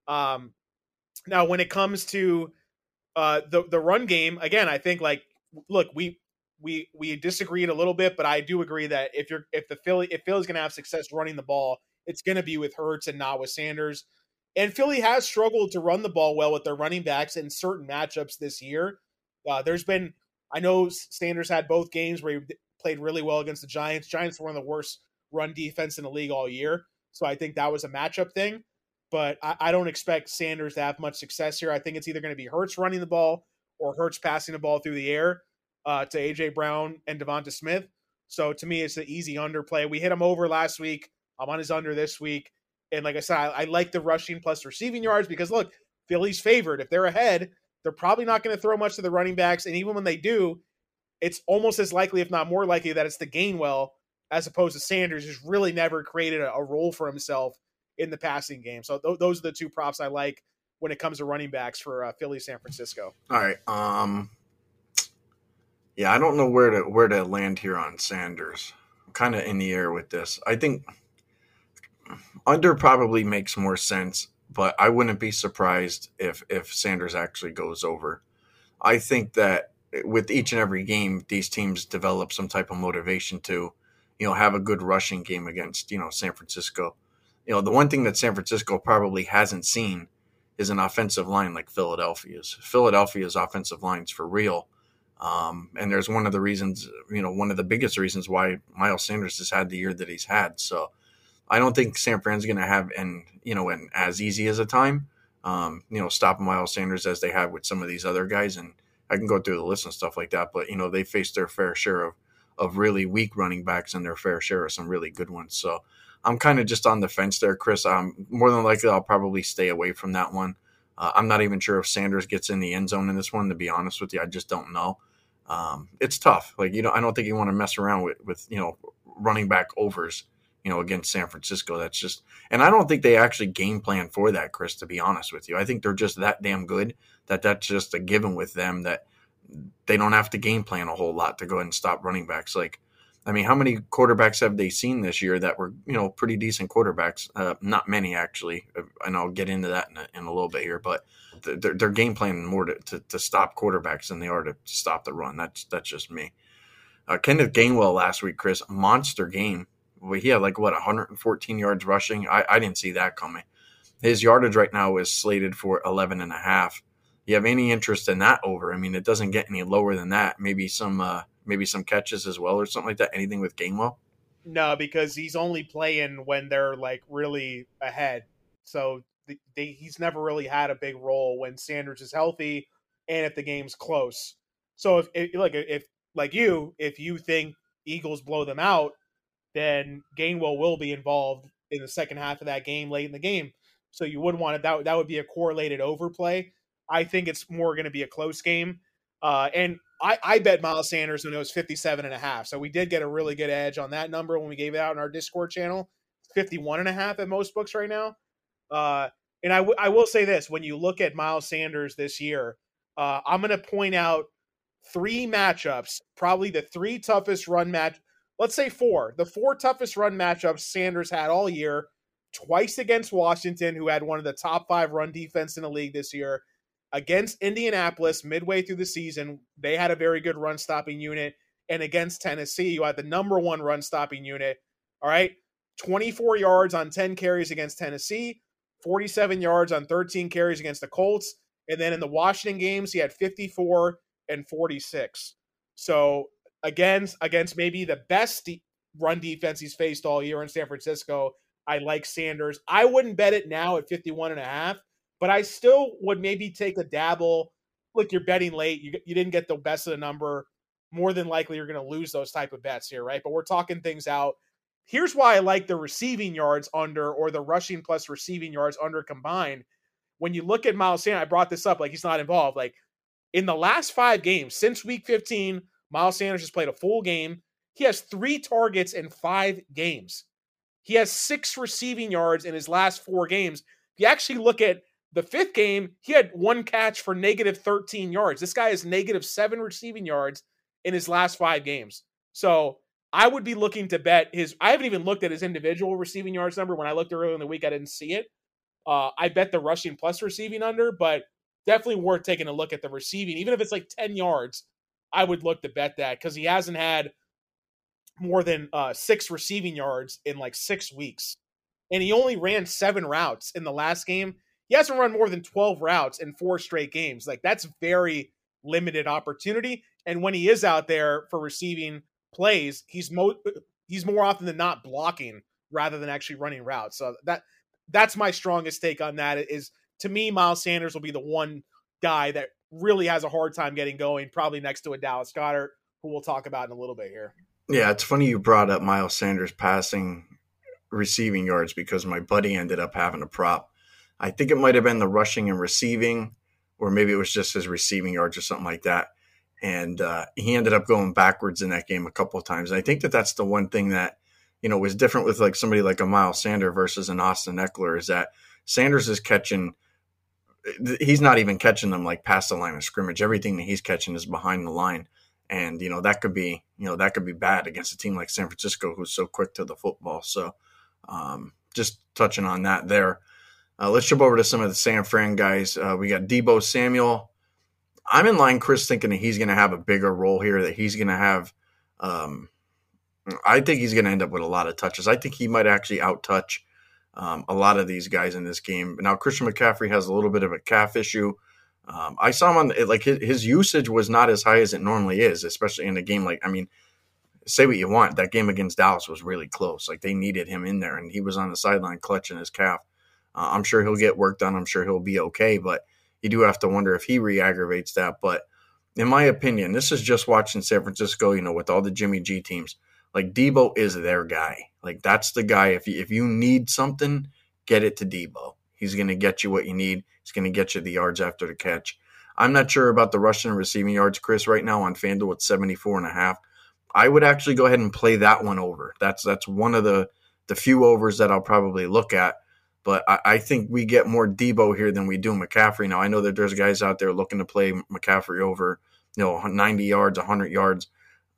Now, when it comes to the run game, again, I think, like, look, we disagreed a little bit, but I do agree that if Philly's going to have success running the ball, it's going to be with Hurts and not with Sanders. And Philly has struggled to run the ball well with their running backs in certain matchups this year. I know Sanders had both games where he played really well against the Giants. Giants were one of the worst run defense in the league all year. So I think that was a matchup thing. But I don't expect Sanders to have much success here. I think it's either going to be Hurts running the ball or Hurts passing the ball through the air to A.J. Brown and Devonta Smith. So to me, it's the easy underplay. We hit him over last week. I'm on his under this week. And like I said, I like the rushing plus receiving yards because, look, Philly's favored. If they're ahead, they're probably not going to throw much to the running backs. And even when they do, it's almost as likely, if not more likely, that it's the Gainwell as opposed to Sanders, who's really never created a role for himself in the passing game. So those are the two props I like when it comes to running backs for Philly, San Francisco. All right. Yeah, I don't know where to land here on Sanders. I'm kind of in the air with this. I think under probably makes more sense, but I wouldn't be surprised if Sanders actually goes over. I think that with each and every game, these teams develop some type of motivation to, you know, have a good rushing game against, you know, San Francisco. You know, the one thing that San Francisco probably hasn't seen is an offensive line like Philadelphia's. Philadelphia's offensive line's for real. And there's one of the reasons, you know, one of the biggest reasons why Miles Sanders has had the year that he's had. So I don't think San Fran's going to have an as easy as a time, you know, stop Miles Sanders as they have with some of these other guys. And I can go through the list and stuff like that. But, you know, they faced their fair share of really weak running backs and their fair share of some really good ones. So I'm kind of just on the fence there, Chris. More than likely, I'll probably stay away from that one. I'm not even sure if Sanders gets in the end zone in this one, to be honest with you. I just don't know. It's tough. Like, you know, I don't think you want to mess around with, you know, running back overs, you know, against San Francisco. That's just, and I don't think they actually game plan for that, Chris, to be honest with you. I think they're just that damn good that that's just a given with them, that they don't have to game plan a whole lot to go ahead and stop running backs. Like, I mean, how many quarterbacks have they seen this year that were, you know, pretty decent quarterbacks? Not many, actually. And I'll get into that in a little bit here, but they're game planning more to stop quarterbacks than they are to stop the run. That's just me. Kenneth Gainwell last week, Chris, monster game. He had 114 yards rushing. I didn't see that coming. His yardage right now is slated for 11.5. You have any interest in that over? I mean, it doesn't get any lower than that. Maybe some catches as well or something like that. Anything with Gainwell? No, because he's only playing when they're like really ahead. So he's never really had a big role when Sanders is healthy and if the game's close. So if you think Eagles blow them out, then Gainwell will be involved in the second half of that game, late in the game. So you would want it. That would be a correlated overplay. I think it's more going to be a close game. And I bet Miles Sanders when it was 57.5. So we did get a really good edge on that number when we gave it out in our Discord channel. 51.5 at most books right now. And I will say this. When you look at Miles Sanders this year, I'm going to point out three matchups, probably the three toughest run match. Let's say four. The four toughest run matchups Sanders had all year, twice against Washington, who had one of the top five run defense in the league this year, against Indianapolis midway through the season. They had a very good run-stopping unit. And against Tennessee, you had the number one run-stopping unit. All right, 24 yards on 10 carries against Tennessee, 47 yards on 13 carries against the Colts. And then in the Washington games, he had 54 and 46. So again, against maybe the best run defense he's faced all year in San Francisco, I like Sanders. I wouldn't bet it now at 51.5, but I still would maybe take a dabble. Look, you're betting late. You didn't get the best of the number. More than likely, you're going to lose those type of bets here, right? But we're talking things out. Here's why I like the receiving yards under, or the rushing plus receiving yards under combined. When you look at Miles Sanders, I brought this up, like he's not involved. Like in the last five games, since week 15, Miles Sanders has played a full game. He has three targets in five games. He has six receiving yards in his last four games. If you actually look at the fifth game, he had one catch for -13 yards. This guy has -7 receiving yards in his last five games. So I would be looking to bet his – I haven't even looked at his individual receiving yards number. When I looked earlier in the week, I didn't see it. I bet the rushing plus receiving under, but definitely worth taking a look at the receiving. Even if it's like 10 yards, I would look to bet that, because he hasn't had more than 6 receiving yards in like 6 weeks. And he only ran 7 routes in the last game. He hasn't run more than 12 routes in 4 straight games. Like, that's very limited opportunity. And when he is out there for receiving plays, he's more often than not blocking rather than actually running routes. So that's my strongest take on that. Is, to me, Miles Sanders will be the one guy that really has a hard time getting going, probably next to a Dallas Goedert, who we'll talk about in a little bit here. Yeah, it's funny you brought up Miles Sanders passing receiving yards, because my buddy ended up having a prop. I think it might have been the rushing and receiving, or maybe it was just his receiving yards or something like that. And he ended up going backwards in that game a couple of times. And I think that's the one thing that, you know, was different with like somebody like a Miles Sanders versus an Austin Eckler, is that Sanders is catching – he's not even catching them like past the line of scrimmage. Everything that he's catching is behind the line. And, you know, that could be bad against a team like San Francisco, who's so quick to the football. So just touching on that there. Let's jump over to some of the San Fran guys. We got Deebo Samuel. I'm in line, Chris, thinking that he's going to have a bigger role here, that he's going to have I think he's going to end up with a lot of touches. I think he might actually out-touch a lot of these guys in this game. Now, Christian McCaffrey has a little bit of a calf issue. I saw him on his usage was not as high as it normally is, especially in a game like, I mean, say what you want. That game against Dallas was really close. Like, they needed him in there, and he was on the sideline clutching his calf. I'm sure he'll get work done. I'm sure he'll be okay, but you do have to wonder if he re-aggravates that. But in my opinion, this is just watching San Francisco, you know, with all the Jimmy G teams. Like, Deebo is their guy. Like, that's the guy. If you need something, get it to Deebo. He's going to get you what you need. He's going to get you the yards after the catch. I'm not sure about the rushing and receiving yards, Chris, right now on FanDuel at 74.5. I would actually go ahead and play that one over. That's one of the few overs that I'll probably look at. But I think we get more Deebo here than we do McCaffrey. Now, I know that there's guys out there looking to play McCaffrey over, you know, 90 yards, 100 yards.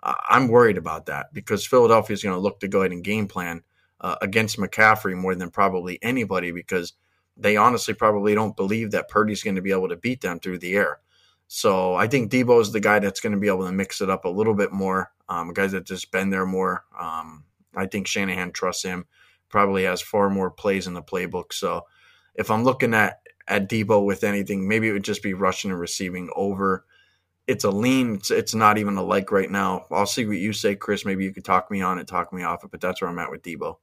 I'm worried about that, because Philadelphia is going to look to go ahead and game plan against McCaffrey more than probably anybody, because they honestly probably don't believe that Purdy's going to be able to beat them through the air. So I think Deebo is the guy that's going to be able to mix it up a little bit more. Guys that just been there more. I think Shanahan trusts him, probably has far more plays in the playbook. So if I'm looking at Deebo with anything, maybe it would just be rushing and receiving over. It's a lean. It's not even a like right now. I'll see what you say, Chris. Maybe you could talk me on it, talk me off it, but that's where I'm at with Deebo.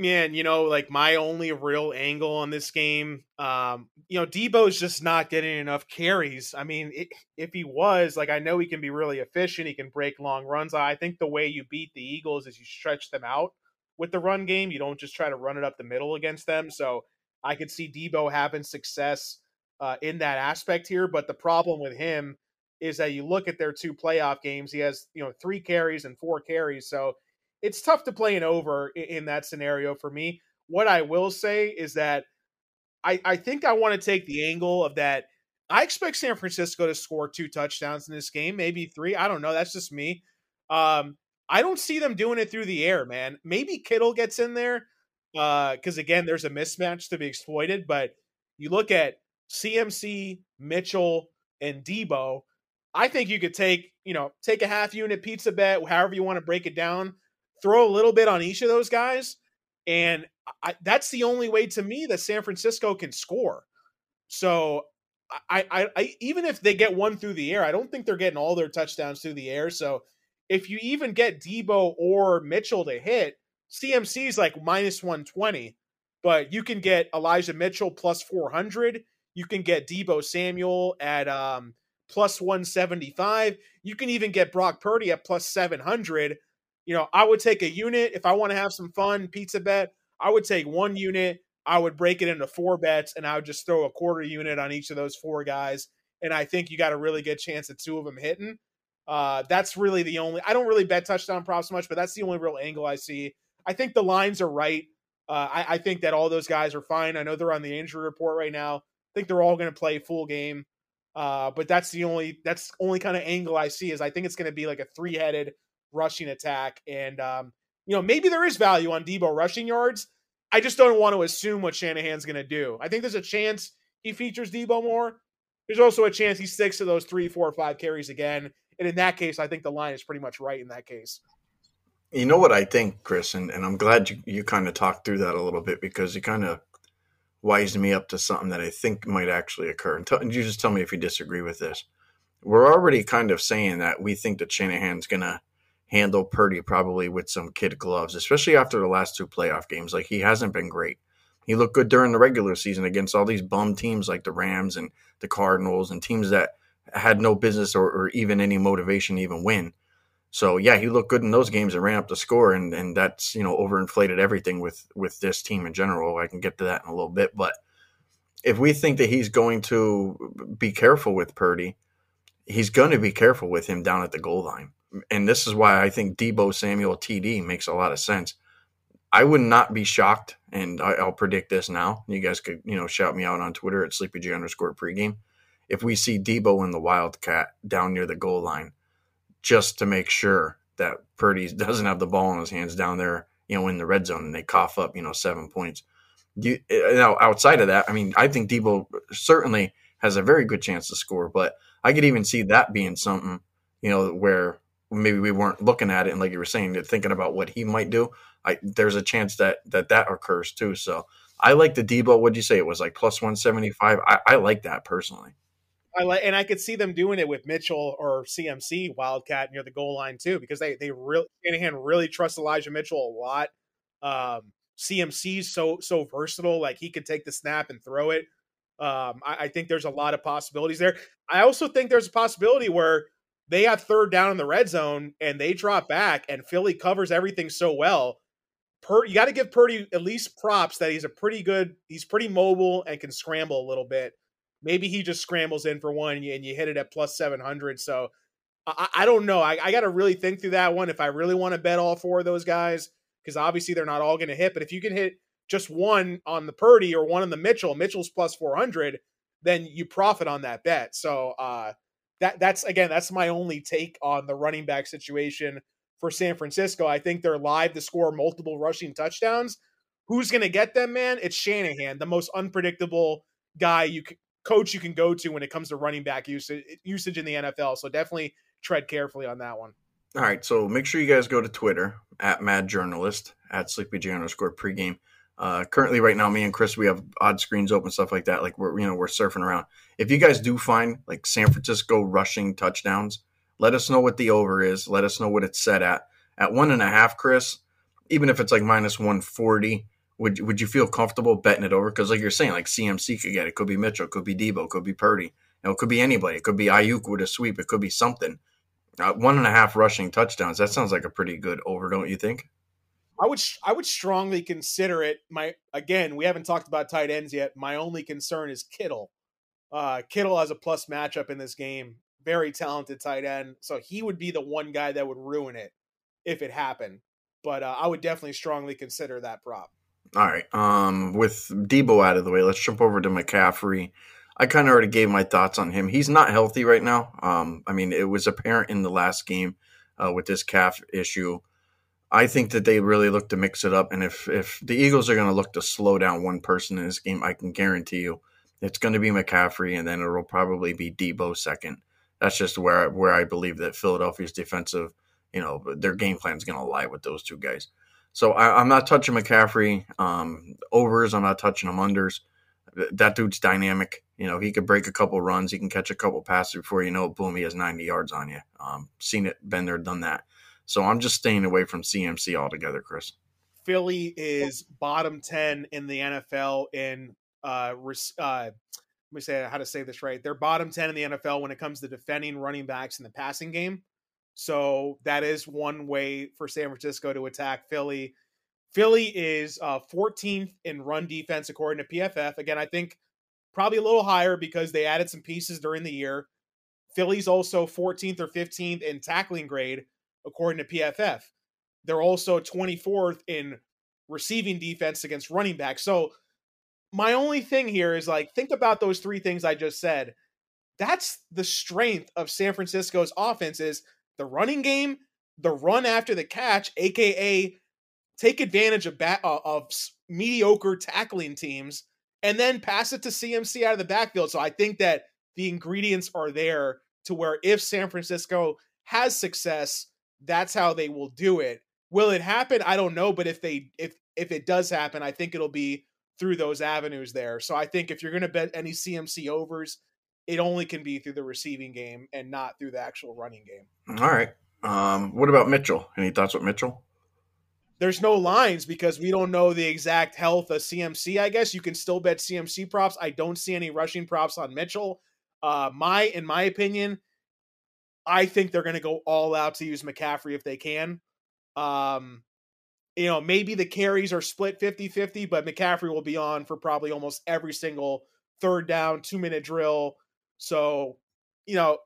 man, you know, like my only real angle on this game, you know, Deebo's just not getting enough carries. I mean, if he was, like, I know he can be really efficient. He can break long runs. I think the way you beat the Eagles is you stretch them out with the run game. You don't just try to run it up the middle against them. So I could see Deebo having success in that aspect here. But the problem with him is that you look at their two playoff games, he has, you know, 3 carries and 4 carries. So it's tough to play an over in that scenario for me. What I will say is that I think I want to take the angle of that. I expect San Francisco to score 2 touchdowns in this game, maybe 3. I don't know. That's just me. I don't see them doing it through the air, man. Maybe Kittle gets in there because, again, there's a mismatch to be exploited. But you look at CMC, Mitchell, and Deebo, I think you could take a half unit pizza bet, however you want to break it down. Throw a little bit on each of those guys, and that's the only way to me that San Francisco can score. So I even if they get one through the air, I don't think they're getting all their touchdowns through the air. So if you even get Deebo or Mitchell to hit, CMC's like -120, but you can get Elijah Mitchell +400. You can get Deebo Samuel at +175. You can even get Brock Purdy at +700. You know, I would take a unit. If I want to have some fun pizza bet, I would take 1 unit. I would break it into 4 bets, and I would just throw a quarter unit on each of those 4 guys. And I think you got a really good chance of 2 of them hitting. That's really the only – I don't really bet touchdown props much, but that's the only real angle I see. I think the lines are right. I think that all those guys are fine. I know they're on the injury report right now. I think they're all going to play full game. But that's the only – that's only kind of angle I see is I think it's going to be like a 3-headed – rushing attack, and you know, maybe there is value on Deebo rushing yards. I just don't want to assume what Shanahan's going to do. I think there's a chance he features Deebo more. There's also a chance he sticks to those 3, 4, 5 carries again, and in that case, I think the line is pretty much right in that case. You know what I think, Chris, and I'm glad you kind of talked through that a little bit because you kind of wised me up to something that I think might actually occur. And you just tell me if you disagree with this. We're already kind of saying that we think that Shanahan's going to handle Purdy probably with some kid gloves, especially after the last 2 playoff games. Like, he hasn't been great. He looked good during the regular season against all these bum teams like the Rams and the Cardinals and teams that had no business or even any motivation to even win. So, yeah, he looked good in those games and ran up the score, and that's, you know, overinflated everything with this team in general. I can get to that in a little bit. But if we think that he's going to be careful with Purdy, he's going to be careful with him down at the goal line. And this is why I think Deebo Samuel TD makes a lot of sense. I would not be shocked, and I'll predict this now. You guys could, you know, shout me out on Twitter at SleepyG_pregame. If we see Deebo in the Wildcat down near the goal line, just to make sure that Purdy doesn't have the ball in his hands down there, you know, in the red zone, and they cough up, you know, 7 points. Now, outside of that, I mean, I think Deebo certainly has a very good chance to score, but I could even see that being something, you know, where maybe we weren't looking at it, and like you were saying, thinking about what he might do. There's a chance that occurs too. So I like the Deebo. What'd you say? It was like +175. I like that personally. And I could see them doing it with Mitchell or CMC Wildcat near the goal line too, because Shanahan really trusts Elijah Mitchell a lot. CMC's so versatile. Like, he could take the snap and throw it. I think there's a lot of possibilities there. I also think there's a possibility where they have 3rd down in the red zone and they drop back and Philly covers everything so well. You got to give Purdy at least props that he's pretty mobile and can scramble a little bit. Maybe he just scrambles in for one and you hit it at +700. So I don't know. I got to really think through that one if I really want to bet all 4 of those guys, because obviously they're not all going to hit. But if you can hit just one on the Purdy or one on the Mitchell's +400, then you profit on that bet. So, that's my only take on the running back situation for San Francisco. I think they're live to score multiple rushing touchdowns. Who's going to get them, man? It's Shanahan, the most unpredictable guy coach you can go to when it comes to running back usage in the NFL. So definitely tread carefully on that one. All right, so make sure you guys go to Twitter at MadJournalist, at SleepyG_pregame. Currently right now, me and Chris, we have odd screens open, stuff like that. Like, we're surfing around. If you guys do find like San Francisco rushing touchdowns, let us know what the over is. Let us know what it's set at 1.5, Chris. even if it's like minus 140, would you feel comfortable betting it over? Because like you're saying, like CMC could get it. Could be Mitchell. Could be Deebo. Could be Purdy. You know, it could be anybody. It could be Ayuk with a sweep. It could be something. 1.5 rushing touchdowns. That sounds like a pretty good over, don't you think? I would strongly consider it. Again, we haven't talked about tight ends yet. My only concern is Kittle. Kittle has a plus matchup in this game. Very talented tight end. So he would be the one guy that would ruin it if it happened. But I would definitely strongly consider that prop. All right. With Deebo out of the way, let's jump over to McCaffrey. I kind of already gave my thoughts on him. He's not healthy right now. I mean, it was apparent in the last game with this calf issue. I think that they really look to mix it up. And if the Eagles are going to look to slow down one person in this game, I can guarantee you it's going to be McCaffrey, and then it will probably be Deebo second. That's just where I believe that Philadelphia's defensive, you know, their game plan is going to lie with those two guys. So I'm not touching McCaffrey overs. I'm not touching him unders. That dude's dynamic. You know, he could break a couple runs. He can catch a couple passes before you know it. Boom, he has 90 yards on you. Seen it, been there, done that. So I'm just staying away from CMC altogether, Chris. Philly is bottom 10 in the NFL in let me say how to say this right. They're bottom 10 in the NFL when it comes to defending running backs in the passing game. So that is one way for San Francisco to attack Philly. Philly is 14th in run defense, according to PFF. Again, I think probably a little higher because they added some pieces during the year. Philly's also 14th or 15th in tackling grade, according to PFF. They're also 24th in receiving defense against running backs. So my only thing here is, like, think about those three things I just said. That's the strength of San Francisco's offense is the running game, the run after the catch, a.k.a. take advantage of mediocre tackling teams, and then pass it to CMC out of the backfield. So I think that the ingredients are there to where if San Francisco has success, that's how they will do it. Will it happen? I don't know. But if it does happen, I think it'll be through those avenues there. So I think if you're going to bet any CMC overs, it only can be through the receiving game and not through the actual running game. All right. What about Mitchell? Any thoughts with Mitchell? There's no lines because we don't know the exact health of CMC, I guess. You can still bet CMC props. I don't see any rushing props on Mitchell. In my opinion, I think they're going to go all out to use McCaffrey if they can. You know, maybe the carries are split 50-50, but McCaffrey will be on for probably almost every single third down, 2-minute drill. So, you know,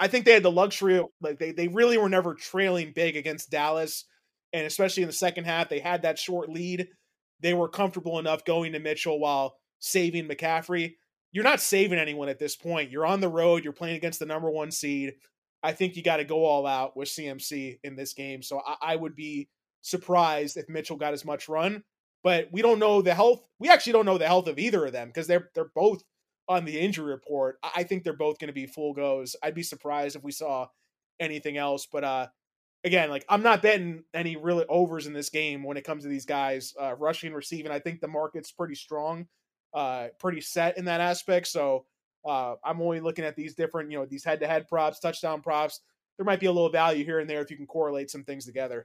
I think they had the luxury of, like, they really were never trailing big against Dallas. And especially in the second half, they had that short lead. They were comfortable enough going to Mitchell while saving McCaffrey. You're not saving anyone at this point. You're on the road. You're playing against the number one seed. I think you got to go all out with CMC in this game. So I would be surprised if Mitchell got as much run, but we don't know the health. We actually don't know the health of either of them because they're both on the injury report. I think they're both going to be full goes. I'd be surprised if we saw anything else, but, again, like, I'm not betting any really overs in this game when it comes to these guys rushing and receiving. I think the market's pretty strong, pretty set in that aspect. So I'm only looking at these different, you know, these head-to-head props, touchdown props. There might be a little value here and there if you can correlate some things together.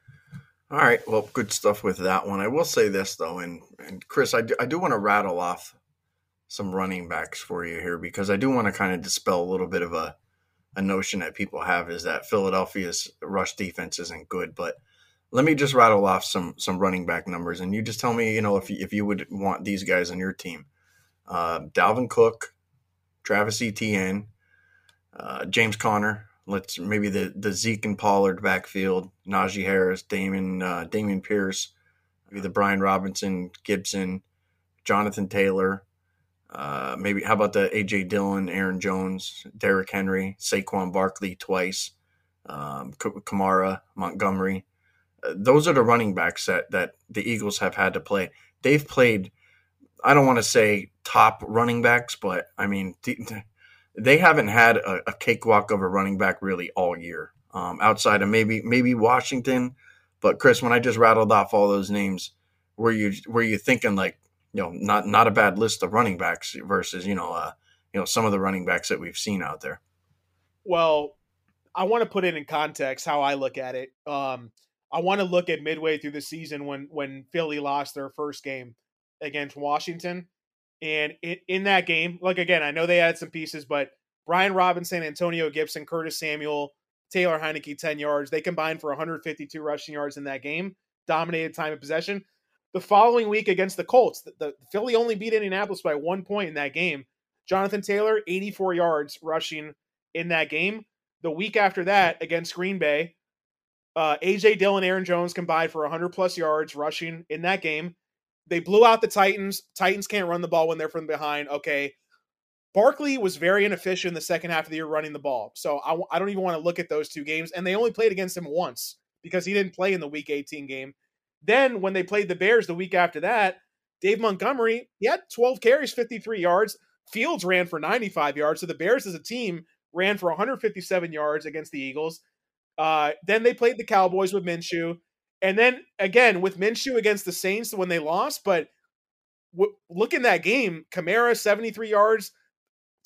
All right. Well, good stuff with that one. I will say this, though, and Chris, I do want to rattle off some running backs for you here because I do want to kind of dispel a little bit of a notion that people have is that Philadelphia's rush defense isn't good, but let me just rattle off some running back numbers. And you just tell me, you know, if you would want these guys on your team, Dalvin Cook, Travis Etienne, James Conner, let's maybe the Zeke and Pollard backfield, Najee Harris, Damon Pierce, maybe the Brian Robinson, Gibson, Jonathan Taylor, maybe how about the A.J. Dillon, Aaron Jones, Derrick Henry, Saquon Barkley twice, Kamara, Montgomery. Those are the running backs that the Eagles have had to play. They've played, I don't want to say top running backs, but, I mean, they haven't had a cakewalk of a running back really all year, outside of maybe Washington. But, Chris, when I just rattled off all those names, were you thinking, like, you know, not a bad list of running backs versus, you know, some of the running backs that we've seen out there? Well, I want to put it in context how I look at it. I want to look at midway through the season when Philly lost their first game against Washington. And in that game, like, again, I know they had some pieces, but Brian Robinson, Antonio Gibson, Curtis Samuel, Taylor Heinicke, 10 yards. They combined for 152 rushing yards in that game, dominated time of possession. The following week against the Colts, the Philly only beat Indianapolis by 1 point in that game. Jonathan Taylor, 84 yards rushing in that game. The week after that against Green Bay, A.J. Dillon, Aaron Jones combined for 100-plus yards rushing in that game. They blew out the Titans. Titans can't run the ball when they're from behind. Okay. Barkley was very inefficient in the second half of the year running the ball. So I don't even want to look at those two games. And they only played against him once because he didn't play in the Week 18 game. Then when they played the Bears the week after that, Dave Montgomery, he had 12 carries, 53 yards. Fields ran for 95 yards. So the Bears as a team ran for 157 yards against the Eagles. Then they played the Cowboys with Minshew. And then, again, with Minshew against the Saints when they lost. But look in that game, Kamara, 73 yards.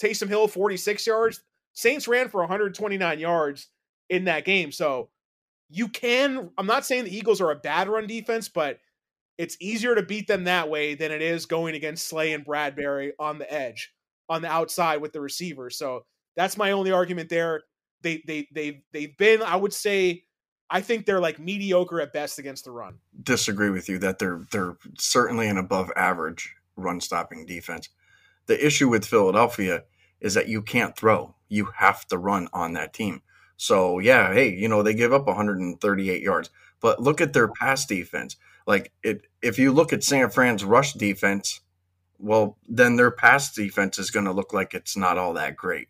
Taysom Hill, 46 yards. Saints ran for 129 yards in that game. So I'm not saying the Eagles are a bad run defense, but it's easier to beat them that way than it is going against Slay and Bradbury on the edge, on the outside with the receiver. So that's my only argument there. They've been, I would say, I think they're like mediocre at best against the run. Disagree with you that they're certainly an above average run stopping defense. The issue with Philadelphia is that you can't throw. You have to run on that team. So, yeah, hey, they give up 138 yards. But look at their pass defense. Like, if you look at San Fran's rush defense, well, then their pass defense is going to look like it's not all that great.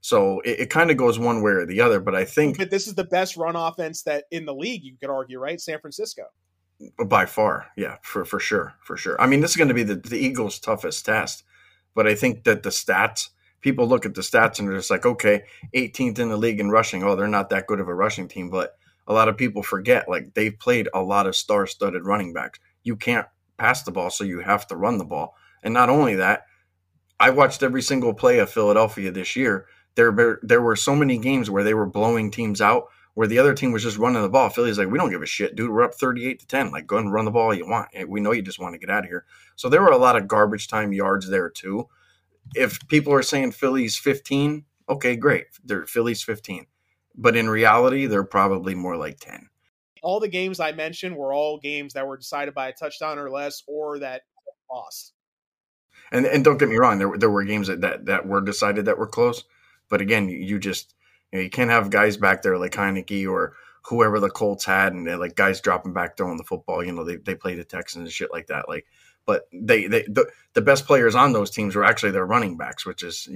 So it kind of goes one way or the other. But I think – But this is the best run offense that in the league, you could argue, right? San Francisco. By far, yeah, for sure, for sure. I mean, this is going to be the Eagles' toughest test. But I think that the stats – people look at the stats and they're just like, okay, 18th in the league in rushing. Oh, they're not that good of a rushing team. But a lot of people forget, like, they've played a lot of star-studded running backs. You can't pass the ball, so you have to run the ball. And not only that, I watched every single play of Philadelphia this year. There were so many games where they were blowing teams out, where the other team was just running the ball. Philly's like, we don't give a shit, dude. We're up 38-10. Like, go and run the ball you want. We know you just want to get out of here. So there were a lot of garbage time yards there too. If people are saying Philly's 15, okay, great. Philly's 15. But in reality, they're probably more like 10. All the games I mentioned were all games that were decided by a touchdown or less or that lost. And don't get me wrong, there were games that were decided that were close. But again, you just you can't have guys back there like Heinicke or whoever the Colts had and they're like guys dropping back throwing the football. They play the Texans and shit like that. Like, but the best players on those teams were actually their running backs, which is,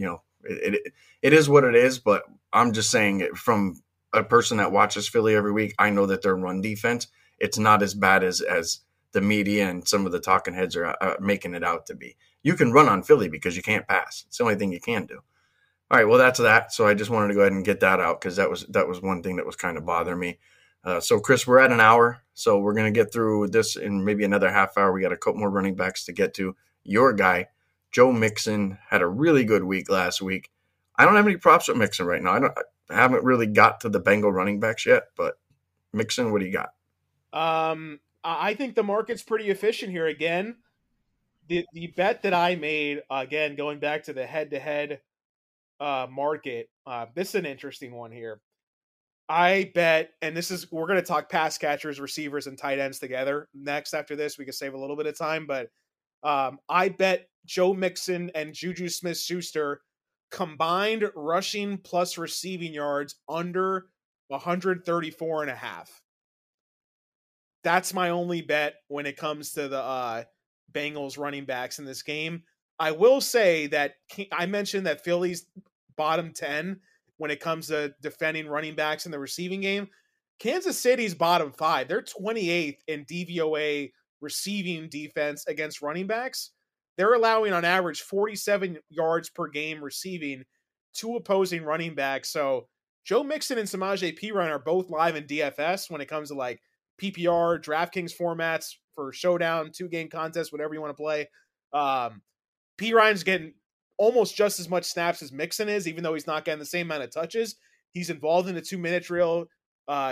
it is what it is. But I'm just saying it from a person that watches Philly every week. I know that their run defense, it's not as bad as the media and some of the talking heads are making it out to be. You can run on Philly because you can't pass. It's the only thing you can do. All right, well, that's that. So I just wanted to go ahead and get that out because that was one thing that was kind of bothering me. So, Chris, we're at an hour, so we're going to get through this in maybe another half hour. We got a couple more running backs to get to. Your guy, Joe Mixon, had a really good week last week. I don't have any props with Mixon right now. I haven't really got to the Bengal running backs yet, but Mixon, what do you got? I think the market's pretty efficient here again. The bet that I made, again, going back to the head-to-head market, this is an interesting one here. I bet, and we're going to talk pass catchers, receivers, and tight ends together next after this. We can save a little bit of time, but I bet Joe Mixon and Juju Smith-Schuster combined rushing plus receiving yards under 134.5. That's my only bet when it comes to the Bengals running backs in this game. I will say that I mentioned that Philly's bottom 10 when it comes to defending running backs in the receiving game. Kansas City's bottom 5. They're 28th in DVOA receiving defense against running backs. They're allowing on average 47 yards per game receiving to opposing running backs. So Joe Mixon and Samaje Perine are both live in DFS when it comes to like PPR, DraftKings formats for showdown, 2-game contest, whatever you want to play. Pirine's getting almost just as much snaps as Mixon is, even though he's not getting the same amount of touches. He's involved in the 2-minute drill.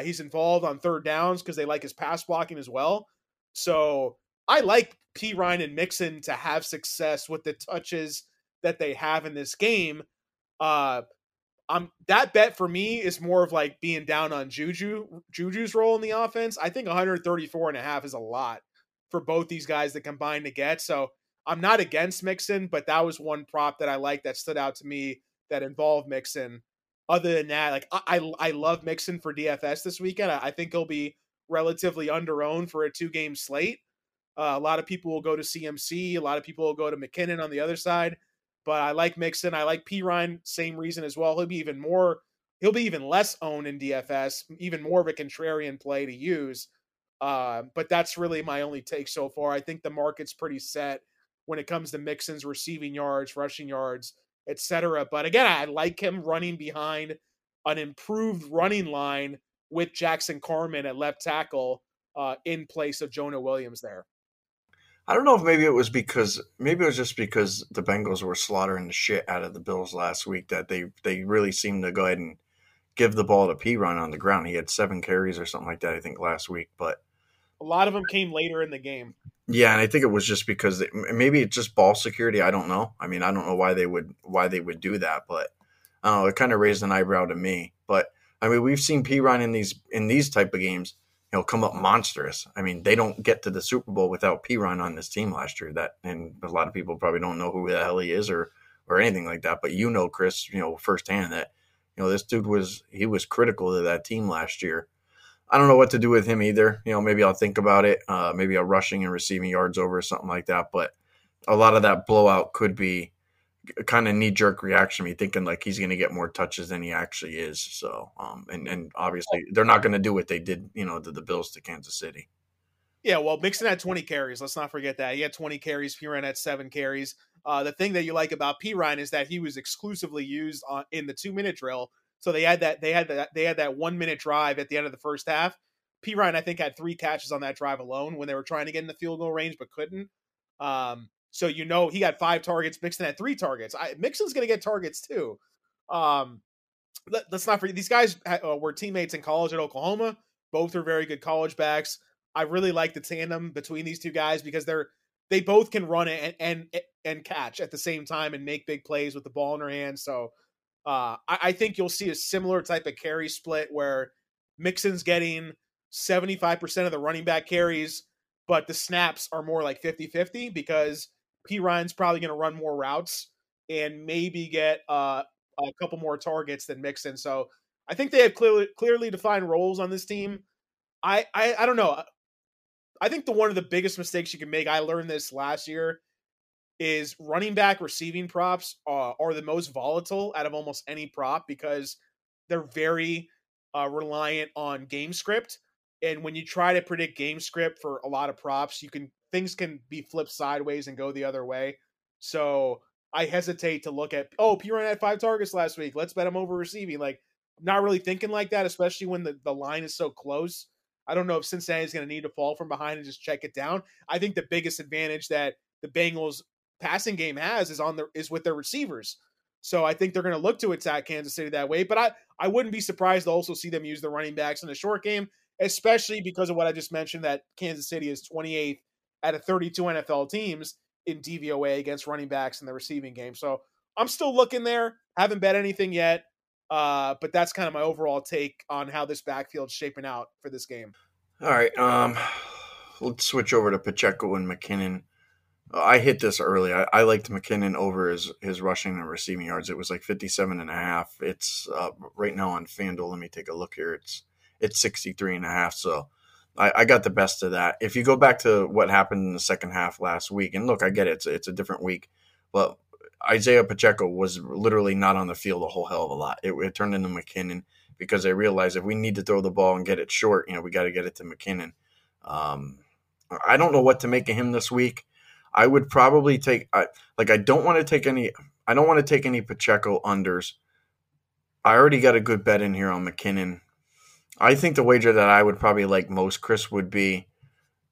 He's involved on third downs because they like his pass blocking as well. So I like Perine and Mixon to have success with the touches that they have in this game. That bet for me is more of like being down on Juju's role in the offense. I think 134.5 is a lot for both these guys that combine to get. So I'm not against Mixon, but that was one prop that I like that stood out to me that involved Mixon. Other than that, like I love Mixon for DFS this weekend. I think he'll be relatively under-owned for a 2-game slate. A lot of people will go to CMC. A lot of people will go to McKinnon on the other side. But I like Mixon. I like Perine, same reason as well. He'll be even less owned in DFS, even more of a contrarian play to use. But that's really my only take so far. I think the market's pretty set when it comes to Mixon's receiving yards, rushing yards, etc. But again, I like him running behind an improved running line with Jackson Carman at left tackle in place of Jonah Williams there. I don't know if maybe it was just because the Bengals were slaughtering the shit out of the Bills last week that they really seemed to go ahead and give the ball to Perine on the ground. He had 7 carries or something like that, I think, last week. But a lot of them came later in the game. Yeah, and I think it was just because maybe it's just ball security. I don't know. I mean, I don't know why they would do that, but I don't know, it kind of raised an eyebrow to me. But I mean, we've seen Perine in these type of games, you know, come up monstrous. I mean, they don't get to the Super Bowl without Perine on this team last year. That, and a lot of people probably don't know who the hell he is or anything like that. But you know, Chris, you know firsthand that you know this dude was critical to that team last year. I don't know what to do with him either. You know, maybe I'll think about it. Maybe I'll rushing and receiving yards over or something like that. But a lot of that blowout could be kind of knee-jerk reaction to me, thinking like he's going to get more touches than he actually is. So, and obviously they're not going to do what they did, you know, to the Bills to Kansas City. Yeah, well, Mixon had 20 carries. Let's not forget that. He had 20 carries. Perine had 7 carries. The thing that you like about Perine is that he was exclusively used in the 2-minute drill. So they had that 1-minute drive at the end of the first half. Perine, I think, had 3 catches on that drive alone when they were trying to get in the field goal range but couldn't. So you know he got 5 targets. Mixon had 3 targets. Mixon's going to get targets too. Let's not forget these guys were teammates in college at Oklahoma. Both are very good college backs. I really like the tandem between these two guys because they both can run and catch at the same time and make big plays with the ball in their hands. So. I think you'll see a similar type of carry split where Mixon's getting 75% of the running back carries, but the snaps are more like 50-50 because Perine's probably going to run more routes and maybe get a couple more targets than Mixon. So I think they have clearly defined roles on this team. I don't know. I think one of the biggest mistakes you can make, I learned this last year, is running back receiving props are the most volatile out of almost any prop because they're very reliant on game script. And when you try to predict game script for a lot of props, things can be flipped sideways and go the other way. So I hesitate to look at, Perine had 5 targets last week. Let's bet him over receiving. Like, I'm not really thinking like that, especially when the line is so close. I don't know if Cincinnati's going to need to fall from behind and just check it down. I think the biggest advantage that the Bengals passing game is with their receivers. So I think they're going to look to attack Kansas City that way, but I wouldn't be surprised to also see them use the running backs in the short game, especially because of what I just mentioned, that Kansas City is 28th out of 32 NFL teams in DVOA against running backs in the receiving game. So I'm still looking there. Haven't bet anything yet. But that's kind of my overall take on how this backfield's shaping out for this game. All right. Let's switch over to Pacheco and McKinnon. I hit this early. I liked McKinnon over his rushing and receiving yards. It was like 57.5. It's right now on FanDuel. Let me take a look here. It's 63.5. So I got the best of that. If you go back to what happened in the second half last week, and look, I get it. It's a different week, but Isaiah Pacheco was literally not on the field a whole hell of a lot. It turned into McKinnon because they realized if we need to throw the ball and get it short, you know, we got to get it to McKinnon. I don't know what to make of him this week. I would probably take I don't want to take any Pacheco unders. I already got a good bet in here on McKinnon. I think the wager that I would probably like most, Chris, would be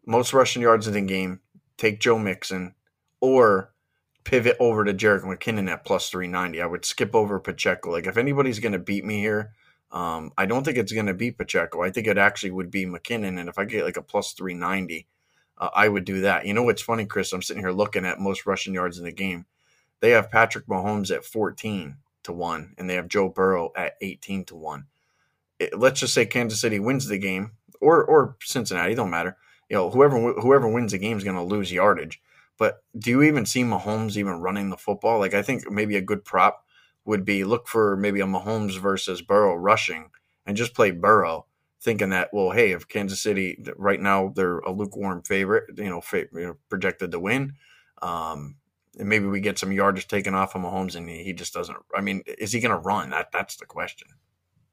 most rushing yards in the game, take Joe Mixon, or pivot over to Jerick McKinnon at +390. I would skip over Pacheco. Like if anybody's going to beat me here, I don't think it's going to be Pacheco. I think it actually would be McKinnon. And if I get like a plus 390, I would do that. You know what's funny, Chris? I'm sitting here looking at most rushing yards in the game. They have Patrick Mahomes at 14-1, and they have Joe Burrow at 18-1. Let's just say Kansas City wins the game, or Cincinnati, don't matter. You know, whoever wins the game is going to lose yardage. But do you even see Mahomes even running the football? Like, I think maybe a good prop would be look for maybe a Mahomes versus Burrow rushing and just play Burrow, thinking that, well, hey, if Kansas City right now they're a lukewarm favorite, projected to win, and maybe we get some yardage taken off of Mahomes and he just doesn't. I mean, is he going to run? That's the question.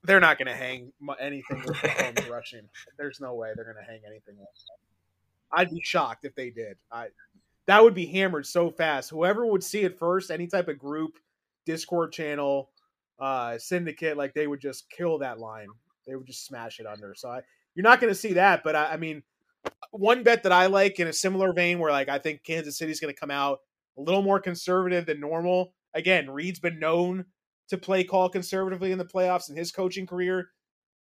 They're not going to hang anything with Mahomes rushing. There's no way they're going to hang anything with him. I'd be shocked if they did. That would be hammered so fast. Whoever would see it first, any type of group, Discord channel, syndicate, like they would just kill that line. They would just smash it under. So you're not going to see that. But I mean, one bet that I like in a similar vein where like I think Kansas City's going to come out a little more conservative than normal. Again, Reid's been known to play call conservatively in the playoffs in his coaching career.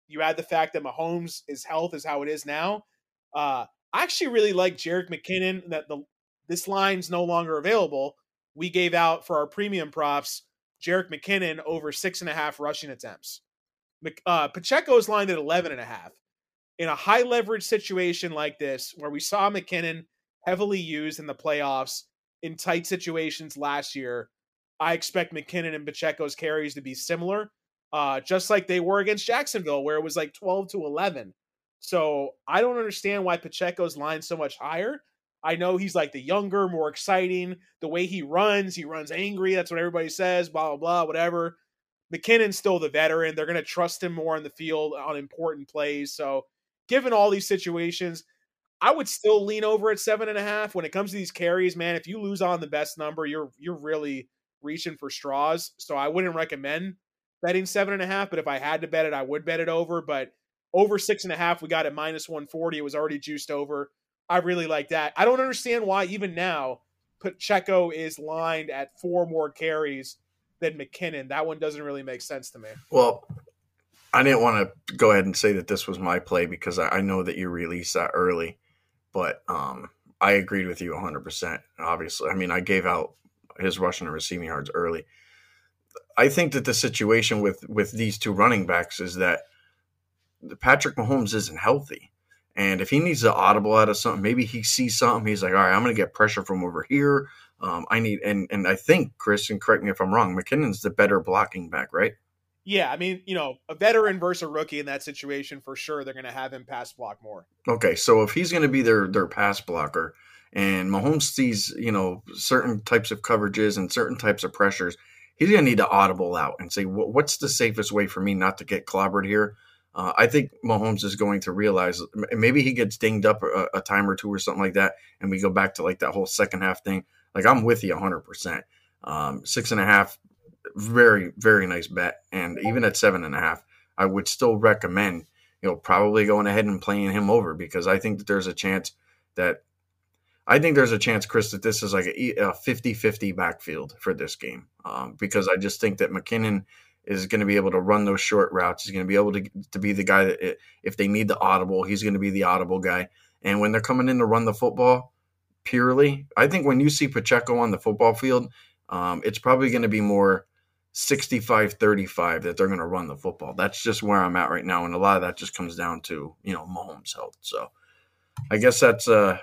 You add the fact that Mahomes' health is how it is now. I actually really like Jerick McKinnon. This line's no longer available. We gave out for our premium props Jerick McKinnon over 6.5 rushing attempts. Pacheco's lined at 11.5. In a high leverage situation like this, where we saw McKinnon heavily used in the playoffs in tight situations last year, I expect McKinnon and Pacheco's carries to be similar, just like they were against Jacksonville, where it was like 12-11. So I don't understand why Pacheco's line so much higher. I know he's like the younger, more exciting. The way he runs angry. That's what everybody says, blah, blah, blah, whatever. McKinnon's still the veteran. They're going to trust him more in the field on important plays. So given all these situations, I would still lean over at 7.5. When it comes to these carries, man, if you lose on the best number, you're really reaching for straws. So I wouldn't recommend betting 7.5, but if I had to bet it, I would bet it over. But over 6.5, we got at minus 140. It was already juiced over. I really like that. I don't understand why even now Pacheco is lined at 4 more carries than McKinnon. That one doesn't really make sense to me. Well, I didn't want to go ahead and say that this was my play because I know that you released that early, but I agreed with you 100%, obviously. I mean, I gave out his rushing and receiving yards early. I think that the situation with these two running backs is that Patrick Mahomes isn't healthy. And if he needs to audible out of something, maybe he sees something, he's like, all right, I'm going to get pressure from over here. I need, and I think, Chris, and correct me if I'm wrong, McKinnon's the better blocking back, right? Yeah, I mean, you know, a veteran versus a rookie in that situation, for sure, they're going to have him pass block more. Okay, so if he's going to be their pass blocker, and Mahomes sees, you know, certain types of coverages and certain types of pressures, he's going to need to audible out and say, what's the safest way for me not to get clobbered here? I think Mahomes is going to realize maybe he gets dinged up a time or two or something like that, and we go back to like that whole second half thing. Like, I'm with you 100%. 6.5, very, very nice bet. And even at 7.5, I would still recommend, you know, probably going ahead and playing him over because I think that there's a chance that Chris, that this is like a 50-50 backfield for this game because I just think that McKinnon is going to be able to run those short routes. He's going to be able to be the guy that if they need the audible, he's going to be the audible guy. And when they're coming in to run the football purely, I think when you see Pacheco on the football field, it's probably going to be more 65-35 that they're going to run the football. That's just where I'm at right now. And a lot of that just comes down to, you know, Mahomes' health. So I guess that'll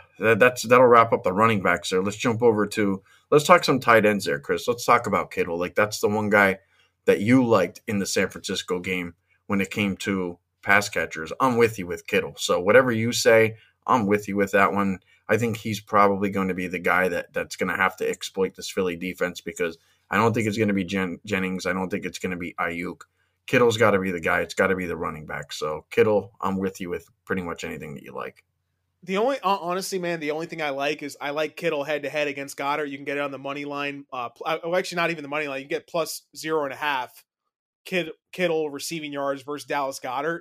wrap up the running backs there. Let's jump over to, let's talk some tight ends there, Chris. Let's talk about Kittle. Like, that's the one guy that you liked in the San Francisco game when it came to pass catchers. I'm with you with Kittle. So whatever you say, I'm with you with that one. I think he's probably going to be the guy that's going to have to exploit this Philly defense because I don't think it's going to be Jennings. I don't think it's going to be Ayuk. Kittle's got to be the guy. It's got to be the running back. So Kittle, I'm with you with pretty much anything that you like. The only thing I like is I like Kittle head-to-head against Goddard. You can get it on the money line. Actually, not even the money line. You can get plus 0.5 Kittle receiving yards versus Dallas Goedert.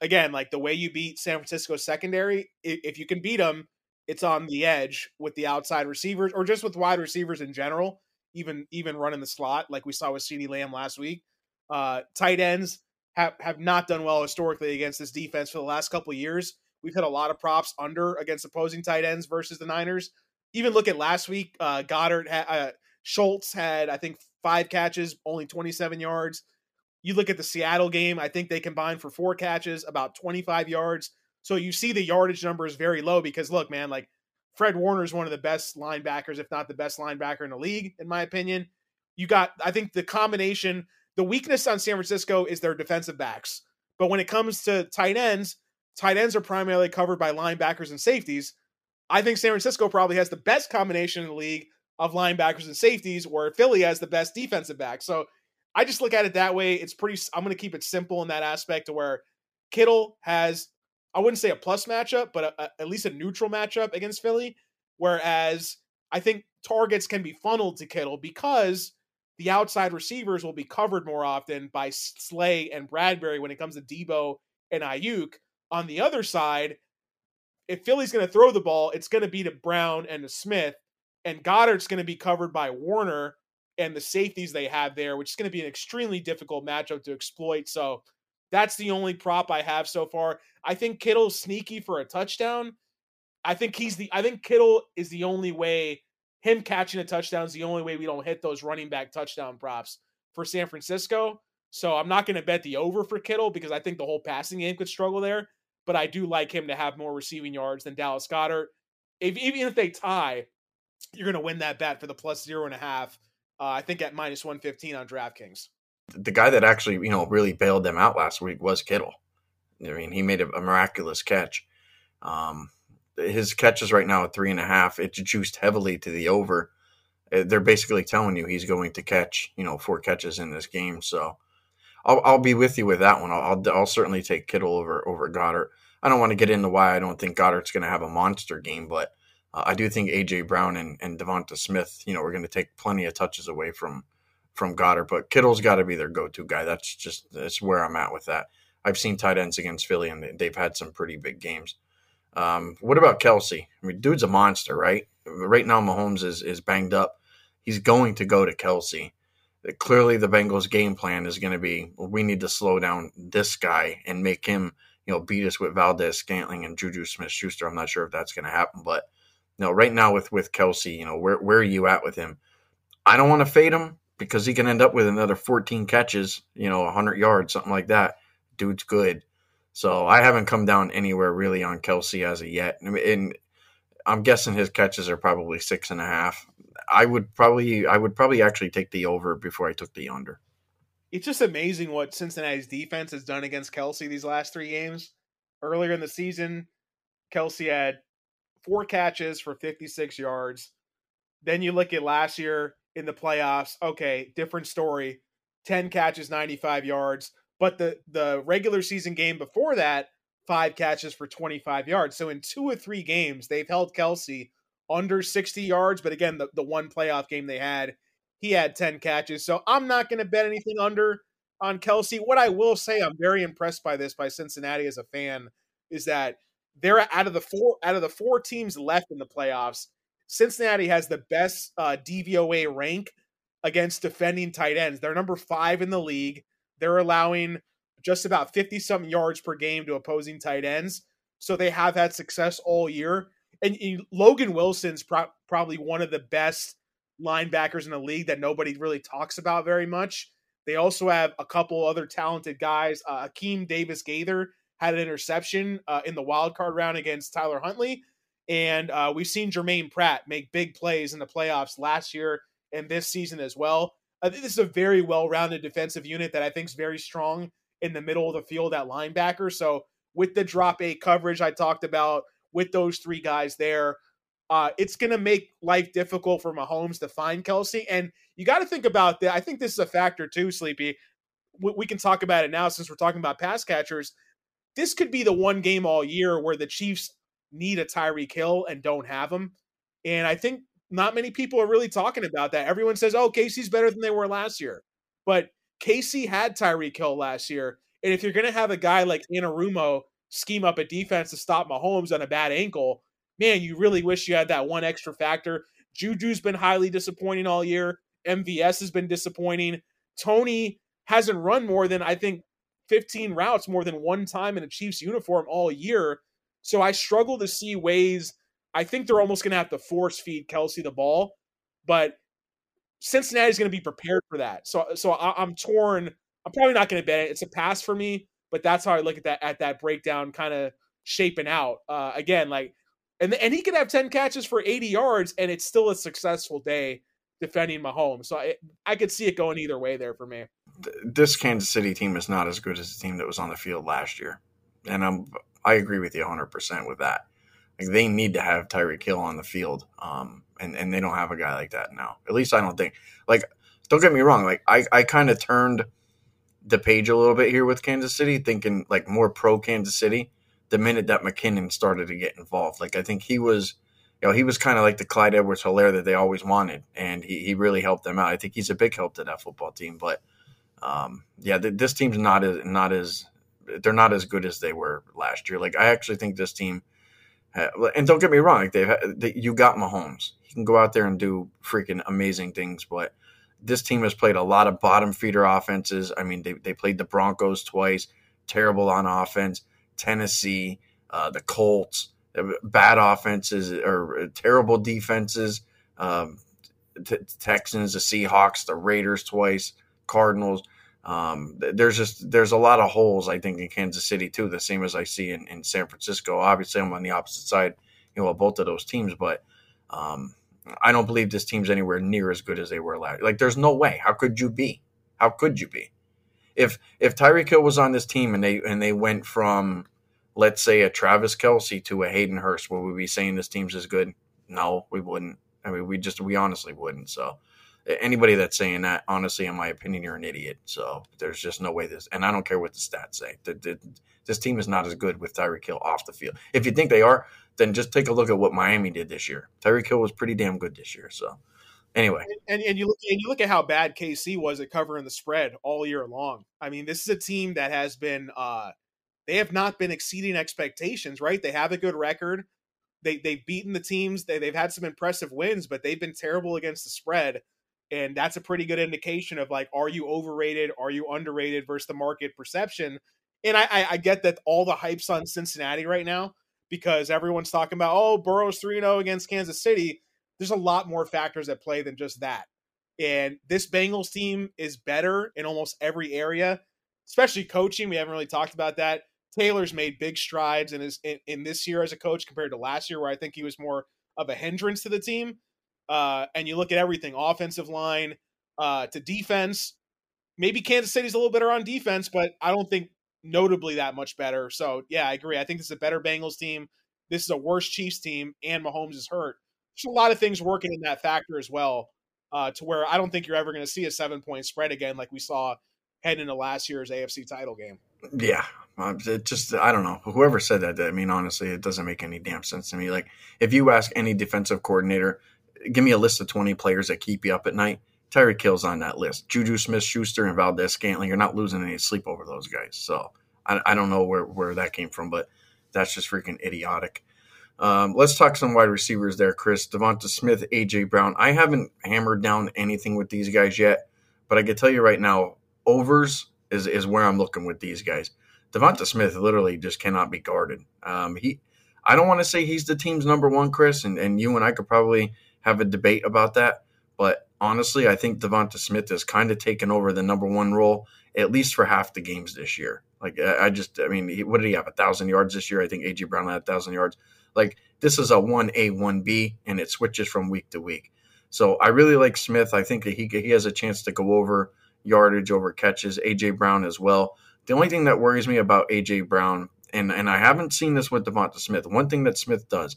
Again, like the way you beat San Francisco secondary, if you can beat them, it's on the edge with the outside receivers or just with wide receivers in general, even running the slot like we saw with CeeDee Lamb last week. Tight ends, have not done well historically against this defense for the last couple of years. We've had a lot of props under against opposing tight ends versus the Niners. Even look at last week, Schultz had, I think, 5 catches, only 27 yards. You look at the Seattle game, I think they combined for 4 catches, about 25 yards. So you see the yardage number is very low because, look, man, like Fred Warner is one of the best linebackers, if not the best linebacker in the league, in my opinion. You got, I think the combination, the weakness on San Francisco is their defensive backs. But when it comes to tight ends are primarily covered by linebackers and safeties. I think San Francisco probably has the best combination in the league of linebackers and safeties, where Philly has the best defensive back. So I just look at it that way. It's pretty, I'm going to keep it simple in that aspect to where Kittle has, I wouldn't say a plus matchup, but at least a neutral matchup against Philly. Whereas I think targets can be funneled to Kittle because the outside receivers will be covered more often by Slay and Bradbury when it comes to Deebo and Ayuk. On the other side, if Philly's going to throw the ball, it's going to be to Brown and to Smith, and Goddard's going to be covered by Warner and the safeties they have there, which is going to be an extremely difficult matchup to exploit. So that's the only prop I have so far. I think Kittle's sneaky for a touchdown. I think Kittle is the only way. Him catching a touchdown is the only way we don't hit those running back touchdown props for San Francisco. So I'm not going to bet the over for Kittle because I think the whole passing game could struggle there. But I do like him to have more receiving yards than Dallas Goedert. Even if they tie, you're going to win that bet for the +0.5. I think at -115 on DraftKings. The guy that actually, really bailed them out last week was Kittle. I mean, he made a miraculous catch. His catches right now at 3.5. It's juiced heavily to the over. They're basically telling you he's going to catch, 4 catches in this game. So I'll be with you with that one. I'll certainly take Kittle over Goddard. I don't want to get into why I don't think Goddard's going to have a monster game, but I do think A.J. Brown and Devonta Smith, are going to take plenty of touches away from Goddard. But Kittle's got to be their go-to guy. That's where I'm at with that. I've seen tight ends against Philly, and they've had some pretty big games. What about Kelce? I mean, dude's a monster, right? Right now, Mahomes is banged up. He's going to go to Kelce. Clearly, the Bengals' game plan is going to be, we need to slow down this guy and make him, beat us with Valdez-Scantling and Juju Smith-Schuster. I'm not sure if that's going to happen, but right now with Kelce, where are you at with him? I don't want to fade him because he can end up with another 14 catches, 100 yards, something like that. Dude's good. So I haven't come down anywhere really on Kelce as of yet. And I'm guessing his catches are probably 6.5. I would probably actually take the over before I took the under. It's just amazing what Cincinnati's defense has done against Kelce these last 3 games. Earlier in the season, Kelce had 4 catches for 56 yards. Then you look at last year in the playoffs. Okay, different story. 10 catches, 95 yards. But the regular season game before that, 5 catches for 25 yards. So in 2 or 3 games, they've held Kelce under 60 yards. But again, the one playoff game they had, he had 10 catches. So I'm not going to bet anything under on Kelce. What I will say, I'm very impressed by Cincinnati as a fan, is that they're out of the four teams left in the playoffs, Cincinnati has the best DVOA rank against defending tight ends. They're number 5 in the league. They're allowing just about 50-something yards per game to opposing tight ends. So they have had success all year. And Logan Wilson's probably one of the best linebackers in the league that nobody really talks about very much. They also have a couple other talented guys. Akeem Davis-Gaither had an interception in the wild card round against Tyler Huntley. And we've seen Germaine Pratt make big plays in the playoffs last year and this season as well. I think this is a very well-rounded defensive unit that I think is very strong in the middle of the field at linebacker. So with the drop 8 coverage I talked about, with those 3 guys there, it's going to make life difficult for Mahomes to find Kelce. And you got to think about that. I think this is a factor too, Sleepy. We can talk about it now since we're talking about pass catchers. This could be the one game all year where the Chiefs need a Tyreek Hill and don't have him. And I think not many people are really talking about that. Everyone says, oh, Casey's better than they were last year. But Kelce had Tyreek Hill last year. And if you're going to have a guy like Anarumo scheme up a defense to stop Mahomes on a bad ankle, man, you really wish you had that one extra factor. Juju's been highly disappointing all year. MVS has been disappointing. Tony hasn't run more than I think 15 routes more than one time in a Chiefs uniform all year. So I struggle to see ways. I think they're almost going to have to force feed Kelce the ball, but Cincinnati's going to be prepared for that. So I'm torn. I'm probably not going to bet it. It's a pass for me, but that's how I look at that breakdown kind of shaping out. Again, like, and he could have 10 catches for 80 yards, and it's still a successful day defending Mahomes. So I could see it going either way there for me. This Kansas City team is not as good as the team that was on the field last year. And I agree with you 100% with that. Like, they need to have Tyreek Hill on the field, and they don't have a guy like that now. At least I don't think. Like, don't get me wrong. Like, I kind of turned the page a little bit here with Kansas City, thinking like more pro Kansas City the minute that McKinnon started to get involved. Like, I think he was, you know, he was kind of like the Clyde Edwards-Helaire that they always wanted, and he really helped them out. I think he's a big help to that football team. But yeah, this team's not as they're not as good as they were last year. Like, I actually think this team. And don't get me wrong, like you got Mahomes. He can go out there and do freaking amazing things, but this team has played a lot of bottom feeder offenses. I mean, they played the Broncos twice, terrible on offense, Tennessee, the Colts, bad offenses or terrible defenses, Texans, the Seahawks, the Raiders twice, Cardinals. There's a lot of holes, I think, in Kansas City too, the same as I see in San Francisco. Obviously, I'm on the opposite side, you know, of both of those teams, but I don't believe this team's anywhere near as good as they were last year. Like, there's no way. How could you be? How could you be? If Tyreek Hill was on this team and they went from, let's say, a Travis Kelce to a Hayden Hurst, would we be saying this team's as good? No, we wouldn't. I mean, we honestly wouldn't. So. Anybody that's saying that, honestly, in my opinion, you're an idiot. So there's just no way this – and I don't care what the stats say. This team is not as good with Tyreek Hill off the field. If you think they are, then just take a look at what Miami did this year. Tyreek Hill was pretty damn good this year. So anyway. And you look at how bad KC was at covering the spread all year long. I mean, this is a team that has been they have not been exceeding expectations, right? They have a good record. They've beaten the teams. They've had some impressive wins, but they've been terrible against the spread. And that's a pretty good indication of, like, are you overrated? Are you underrated versus the market perception? And I get that all the hype's on Cincinnati right now because everyone's talking about, oh, Burrow's 3-0 against Kansas City. There's a lot more factors at play than just that. And this Bengals team is better in almost every area, especially coaching. We haven't really talked about that. Taylor's made big strides in this year as a coach compared to last year, where I think he was more of a hindrance to the team. And you look at everything, offensive line to defense. Maybe Kansas City's a little better on defense, but I don't think notably that much better. So, yeah, I agree. I think this is a better Bengals team. This is a worse Chiefs team, and Mahomes is hurt. There's a lot of things working in that factor as well to where I don't think you're ever going to see a 7-point spread again like we saw heading into last year's AFC title game. Yeah. It just, I don't know. Whoever said that, I mean, honestly, it doesn't make any damn sense to me. Like, if you ask any defensive coordinator – give me a list of 20 players that keep you up at night. Tyreek Hill's on that list. Juju Smith-Schuster and Valdez-Scantling, you're not losing any sleep over those guys. So I don't know where that came from, but that's just freaking idiotic. Let's talk some wide receivers there, Chris. Devonta Smith, A.J. Brown. I haven't hammered down anything with these guys yet, but I can tell you right now, overs is where I'm looking with these guys. Devonta Smith literally just cannot be guarded. I don't want to say he's the team's number one, Chris, and you and I could probably – have a debate about that, but honestly, I think Devonta Smith has kind of taken over the number one role, at least for half the games this year. Like, what did he have, 1,000 yards this year? I think A.J. Brown had 1,000 yards. Like, this is a 1A, 1B, and it switches from week to week. So I really like Smith. I think that he has a chance to go over yardage, over catches, A.J. Brown as well. The only thing that worries me about A.J. Brown, and I haven't seen this with Devonta Smith, one thing that Smith does,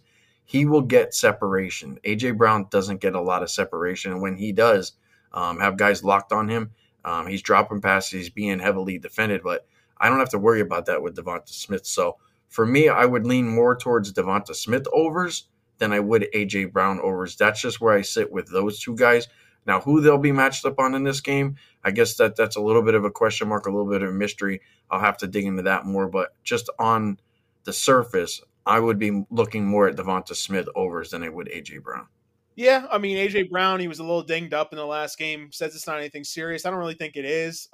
he will get separation. A.J. Brown doesn't get a lot of separation. And when he does have guys locked on him, he's dropping passes. He's being heavily defended. But I don't have to worry about that with Devonta Smith. So for me, I would lean more towards Devonta Smith overs than I would A.J. Brown overs. That's just where I sit with those two guys. Now, who they'll be matched up on in this game, I guess that's a little bit of a question mark, a little bit of a mystery. I'll have to dig into that more. But just on the surface, I would be looking more at Devonta Smith overs than I would A.J. Brown. Yeah, I mean, A.J. Brown, he was a little dinged up in the last game, says it's not anything serious. I don't really think it is.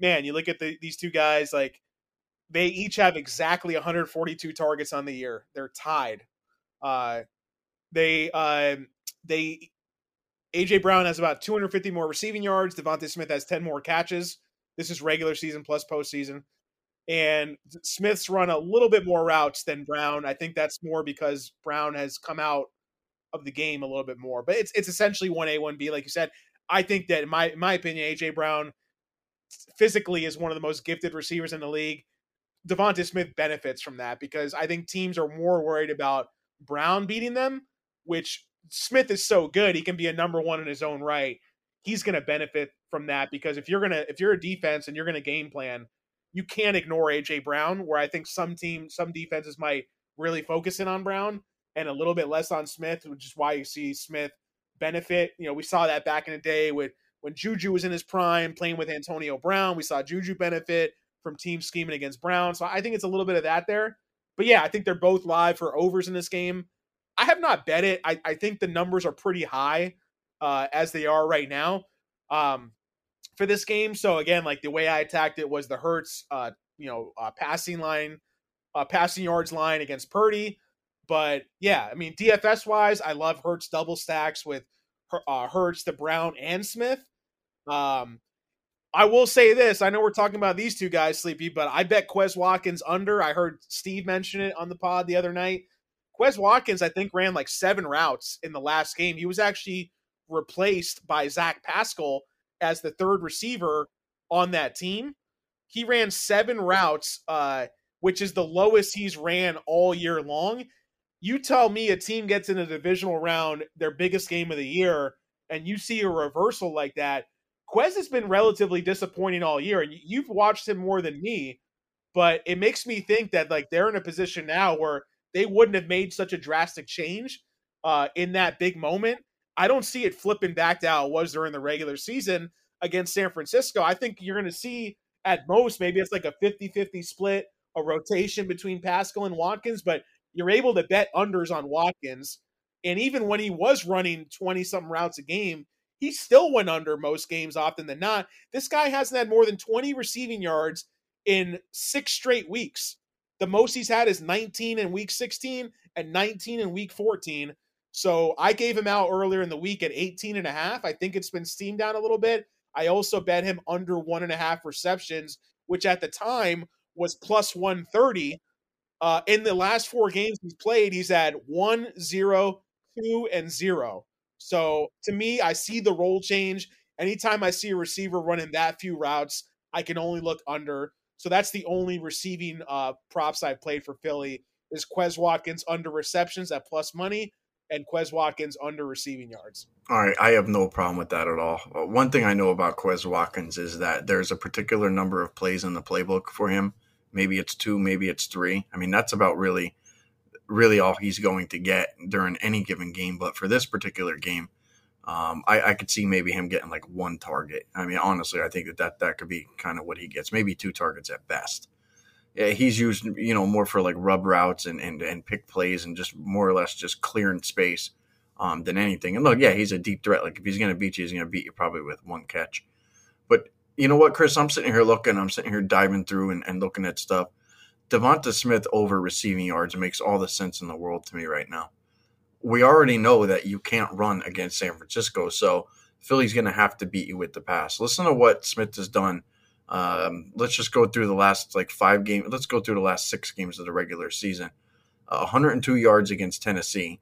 man, you look at these two guys, like they each have exactly 142 targets on the year. They're tied. A.J. Brown has about 250 more receiving yards. Devonta Smith has 10 more catches. This is regular season plus postseason. And Smith's run a little bit more routes than Brown. I think that's more because Brown has come out of the game a little bit more. But it's essentially 1A, 1B, like you said. I think that, in my opinion, A.J. Brown physically is one of the most gifted receivers in the league. Devonta Smith benefits from that because I think teams are more worried about Brown beating them, which Smith is so good. He can be a number one in his own right. He's going to benefit from that because if you're a defense and you're going to game plan, you can't ignore A.J. Brown, where I think some defenses might really focus in on Brown and a little bit less on Smith, which is why you see Smith benefit. You know, we saw that back in the day when Juju was in his prime playing with Antonio Brown. We saw Juju benefit from team scheming against Brown. So I think it's a little bit of that there. But yeah, I think they're both live for overs in this game. I have not bet it. I think the numbers are pretty high as they are right now for this game. So again, like the way I attacked it was the Hurts, passing yards line against Purdy. But yeah, I mean, DFS wise, I love Hurts double stacks with Hurts to Brown and Smith. I will say this. I know we're talking about these two guys, Sleepy, but I bet Quez Watkins under. I heard Steve mention it on the pod the other night. Quez Watkins, I think, ran like 7 routes in the last game. He was actually replaced by Zach Pascal as the third receiver on that team. He ran 7 routes, which is the lowest he's ran all year long. You tell me a team gets in a divisional round, their biggest game of the year, and you see a reversal like that. Quez has been relatively disappointing all year, and you've watched him more than me, but it makes me think that like they're in a position now where they wouldn't have made such a drastic change in that big moment. I don't see it flipping back to how it was during the regular season against San Francisco. I think you're going to see at most maybe it's like a 50-50 split, a rotation between Pascal and Watkins, but you're able to bet unders on Watkins. And even when he was running 20-something routes a game, he still went under most games often than not. This guy hasn't had more than 20 receiving yards in 6 straight weeks. The most he's had is 19 in week 16 and 19 in week 14. So I gave him out earlier in the week at 18.5. I think it's been steamed down a little bit. I also bet him under 1.5 receptions, which at the time was plus 130. In the last 4 games he's played, he's at 1, 0, 2, and 0. So to me, I see the role change. Anytime I see a receiver running that few routes, I can only look under. So that's the only receiving props I've played for Philly is Quez Watkins under receptions at plus money and Quez Watkins under receiving yards. All right. I have no problem with that at all. One thing I know about Quez Watkins is that there's a particular number of plays in the playbook for him. Maybe it's 2, maybe it's 3. I mean, that's about really all he's going to get during any given game. But for this particular game, I could see maybe him getting like 1 target. I mean, honestly, I think that could be kind of what he gets, maybe 2 targets at best. Yeah, he's used, more for like rub routes and pick plays and just more or less just clearing space than anything. And look, yeah, he's a deep threat. Like if he's going to beat you, he's going to beat you probably with 1 catch. But you know what, Chris, I'm sitting here diving through and looking at stuff. Devonta Smith over receiving yards makes all the sense in the world to me right now. We already know that you can't run against San Francisco, so Philly's going to have to beat you with the pass. Listen to what Smith has done. Let's just go through the last 5 games. Let's go through the last 6 games of the regular season. 102 yards against Tennessee,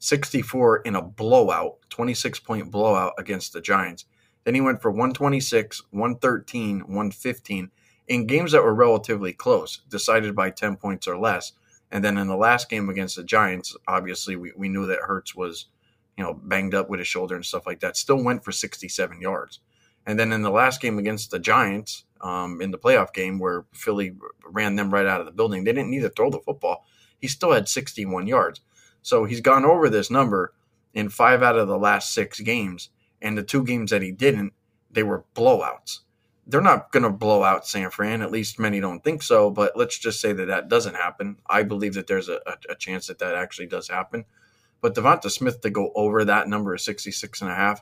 64 in a blowout, 26-point blowout against the Giants. Then he went for 126, 113, 115. In games that were relatively close, decided by 10 points or less. And then in the last game against the Giants, obviously we knew that Hurts was, banged up with his shoulder and stuff like that, still went for 67 yards. And then in the last game against the Giants, in the playoff game where Philly ran them right out of the building, they didn't need to throw the football. He still had 61 yards. So he's gone over this number in 5 out of the last 6 games. And the 2 games that he didn't, they were blowouts. They're not going to blow out San Fran. At least many don't think so, but let's just say that doesn't happen. I believe that there's a chance that actually does happen. But Devonta Smith to go over that number of 66.5,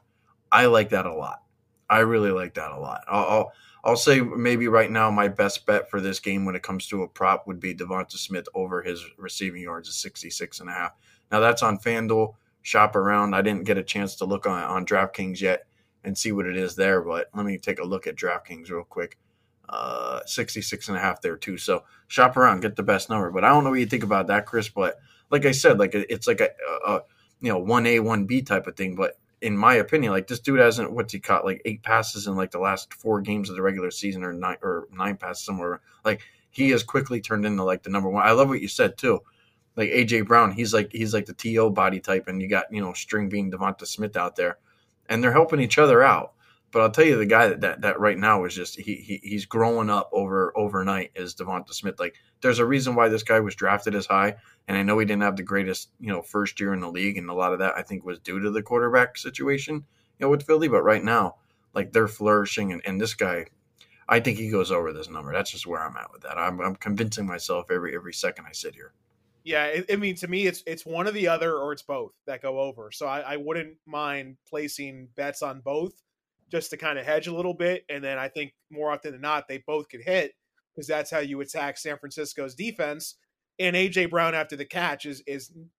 I like that a lot. I really like that a lot. I'll, I'll say maybe right now my best bet for this game when it comes to a prop would be Devonta Smith over his receiving yards at 66.5. Now that's on FanDuel. Shop around. I didn't get a chance to look on DraftKings yet and see what it is there, but let me take a look at DraftKings real quick. 66.5 there too. So shop around, get the best number. But I don't know what you think about that, Chris. But like I said, like it's like a 1A, 1B type of thing. But in my opinion, like this dude hasn't, what's he caught, like 8 passes in like the last 4 games of the regular season, or 9 passes somewhere. Like he has quickly turned into like the number one. I love what you said too. Like A.J. Brown, he's like the T.O. body type, and you got, string being Devonta Smith out there, and they're helping each other out. But I'll tell you, the guy that right now is just he's growing up overnight is Devonta Smith. Like there's a reason why this guy was drafted as high, and I know he didn't have the greatest first year in the league, and a lot of that I think was due to the quarterback situation with Philly. But right now, like they're flourishing, and this guy, I think he goes over this number. That's just where I'm at with that. I'm convincing myself every second I sit here. Yeah, I mean, to me, it's one or the other, or it's both that go over. So I wouldn't mind placing bets on both just to kind of hedge a little bit. And then I think more often than not, they both could hit, because that's how you attack San Francisco's defense. And A.J. Brown after the catch is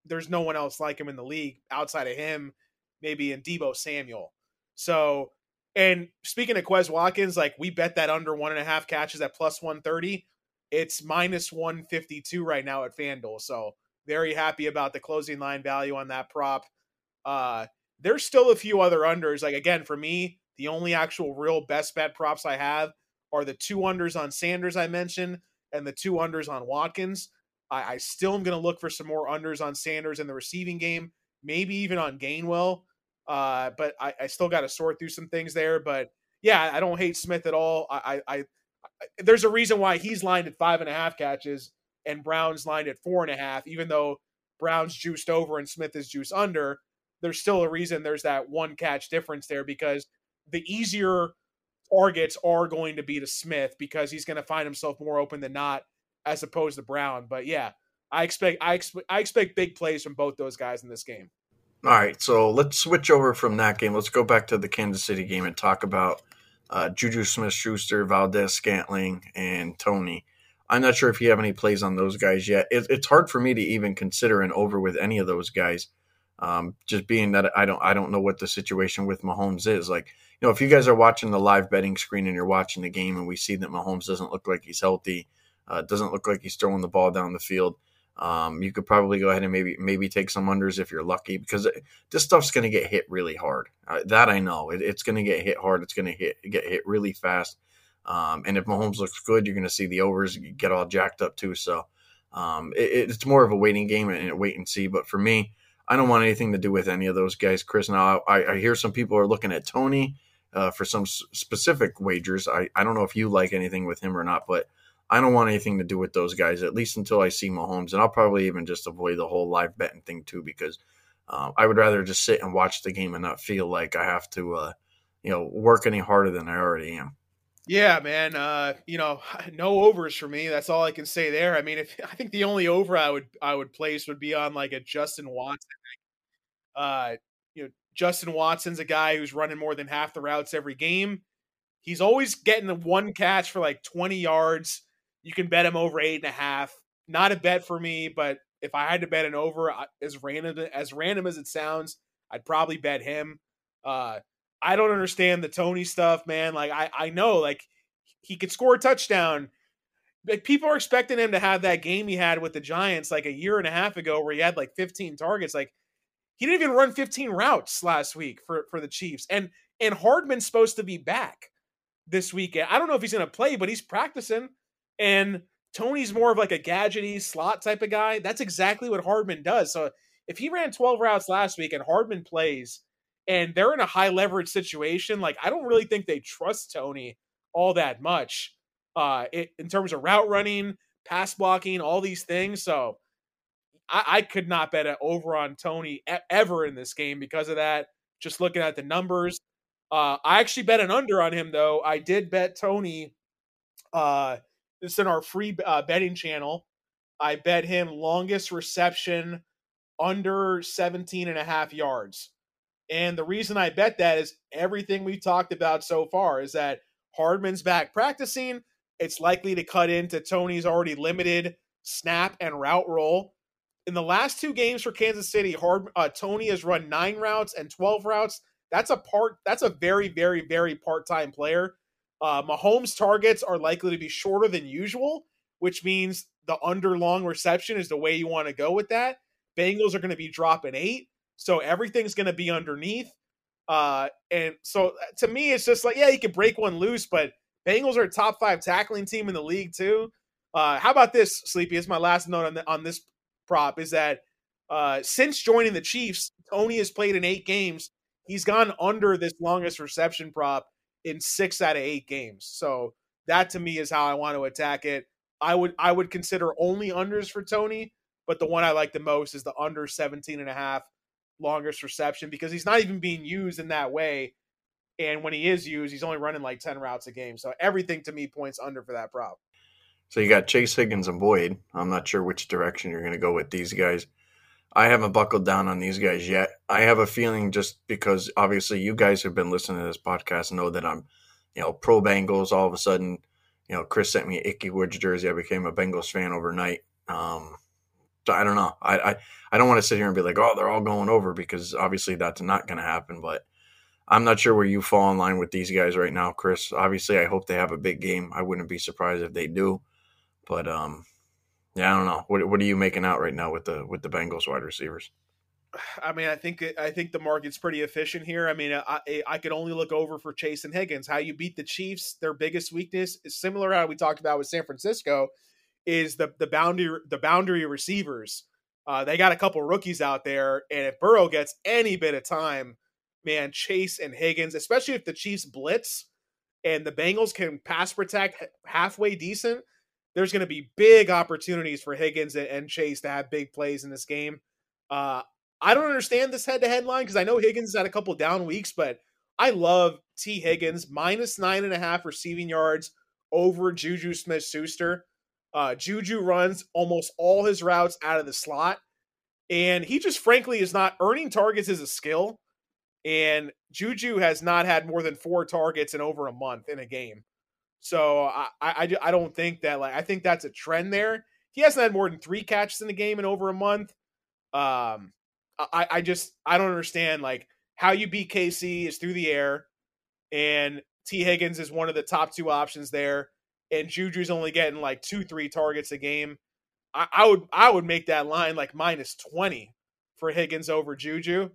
there's no one else like him in the league outside of him, maybe in Deebo Samuel. So, and speaking of Quez Watkins, like we bet that under 1.5 catches at plus 130. It's minus 152 right now at FanDuel. So very happy about the closing line value on that prop. There's still a few other unders. Like, again, for me, the only actual real best bet props I have are the 2 unders on Sanders I mentioned and the 2 unders on Watkins. I still am going to look for some more unders on Sanders in the receiving game, maybe even on Gainwell. But I still got to sort through some things there. But, yeah, I don't hate Smith at all. There's a reason why he's lined at 5.5 catches and Brown's lined at 4.5, even though Brown's juiced over and Smith is juiced under. There's still a reason there's that 1 catch difference there, because the easier targets are going to be to Smith, because he's going to find himself more open than not as opposed to Brown. But yeah, I expect big plays from both those guys in this game. All right. So let's switch over from that game. Let's go back to the Kansas City game and talk about Juju Smith-Schuster, Valdez-Scantling, and Tony. I'm not sure if you have any plays on those guys yet. It's hard for me to even consider an over with any of those guys, just being that I don't know what the situation with Mahomes is. Like, if you guys are watching the live betting screen and you're watching the game and we see that Mahomes doesn't look like he's healthy, doesn't look like he's throwing the ball down the field, you could probably go ahead and maybe take some unders if you're lucky, because this stuff's going to get hit really hard. That I know. It's going to get hit hard. It's going to get hit really fast. And if Mahomes looks good, you're going to see the overs get all jacked up too. So it's more of a waiting game and wait and see. But for me, I don't want anything to do with any of those guys, Chris. Now, I hear some people are looking at Tony for some specific wagers. I don't know if you like anything with him or not, but I don't want anything to do with those guys, at least until I see Mahomes. And I'll probably even just avoid the whole live betting thing too, because I would rather just sit and watch the game and not feel like I have to, work any harder than I already am. Yeah, man. No overs for me. That's all I can say there. I mean, I think the only over I would place would be on like a Justin Watson. Justin Watson's a guy who's running more than half the routes every game. He's always getting the 1 catch for like 20 yards. You can bet him over 8.5. Not a bet for me, but if I had to bet an over, as random as it sounds, I'd probably bet him. I don't understand the Tony stuff, man. Like I know, like he could score a touchdown. Like people are expecting him to have that game he had with the Giants like a year and a half ago, where he had like 15 targets. Like he didn't even run 15 routes last week for the Chiefs. And Hardman's supposed to be back this weekend. I don't know if he's going to play, but he's practicing. And Tony's more of like a gadgety slot type of guy. That's exactly what Hardman does. So if he ran 12 routes last week and Hardman plays and they're in a high leverage situation, like I don't really think they trust Tony all that much in terms of route running, pass blocking, all these things. So I could not bet an over on Tony ever in this game because of that. Just looking at the numbers. I actually bet an under on him though. I did bet Tony, it's in our free betting channel. I bet him longest reception under 17.5 yards. And the reason I bet that is everything we've talked about so far is that Hardman's back practicing. It's likely to cut into Tony's already limited snap and route roll. In the last two games for Kansas City, Tony has run 9 routes and 12 routes. That's a very, very, very part-time player. Mahomes' targets are likely to be shorter than usual, which means the under-long reception is the way you want to go with that. Bengals are going to be dropping 8, so everything's going to be underneath. And so to me, it's just like, yeah, you can break one loose, but Bengals are a top 5 tackling team in the league too. How about this, Sleepy? It's my last note on this prop is that since joining the Chiefs, Tony has played in 8 games. He's gone under this longest reception prop in 6 out of 8 games. So that to me is how I want to attack it. I would consider only unders for Tony, but the one I like the most is the under 17.5 longest reception because he's not even being used in that way. And when he is used, he's only running like 10 routes a game. So everything to me points under for that prop. So you got Chase Higgins and Boyd. I'm not sure which direction you're going to go with these guys. I haven't buckled down on these guys yet. I have a feeling just because obviously you guys have been listening to this podcast know that I'm, pro Bengals. All of a sudden, Chris sent me an Icky Woods jersey. I became a Bengals fan overnight. So I don't know. I don't want to sit here and be like, oh, they're all going over because obviously that's not going to happen. But I'm not sure where you fall in line with these guys right now, Chris. Obviously, I hope they have a big game. I wouldn't be surprised if they do. But yeah, I don't know. What are you making out right now with the Bengals wide receivers? I mean, I think the market's pretty efficient here. I mean, I could only look over for Chase and Higgins. How you beat the Chiefs, their biggest weakness is similar to how we talked about with San Francisco, is the boundary receivers. They got a couple rookies out there, and if Burrow gets any bit of time, man, Chase and Higgins, especially if the Chiefs blitz and the Bengals can pass protect halfway decent, there's going to be big opportunities for Higgins and Chase to have big plays in this game. I don't understand this head-to-head line because I know Higgins had a couple down weeks, but I love T. Higgins, minus 9.5 receiving yards over Juju Smith-Schuster. Juju runs almost all his routes out of the slot, and he just frankly is not earning targets as a skill. And Juju has not had more than 4 targets in over a month in a game. So I don't think that, I think that's a trend there. He hasn't had more than 3 catches in the game in over a month. I don't understand, how you beat KC is through the air, and T. Higgins is one of the top 2 options there, and Juju's only getting, 2-3 targets a game. I would make that line, minus 20 for Higgins over Juju.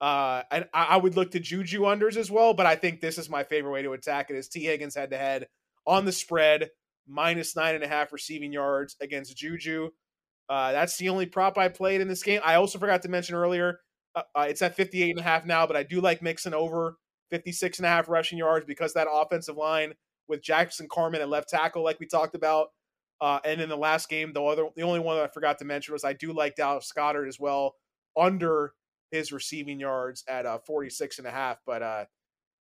And I would look to Juju unders as well, but I think this is my favorite way to attack it is T. Higgins head-to-head on the spread, minus 9.5 receiving yards against Juju. That's the only prop I played in this game. I also forgot to mention earlier, it's at 58.5 now, but I do like mixing over 56.5 rushing yards because that offensive line with Jackson Carman at left tackle, like we talked about. And in the last game, the only one that I forgot to mention was I do like Dallas Goedert as well, under his receiving yards at 46.5. But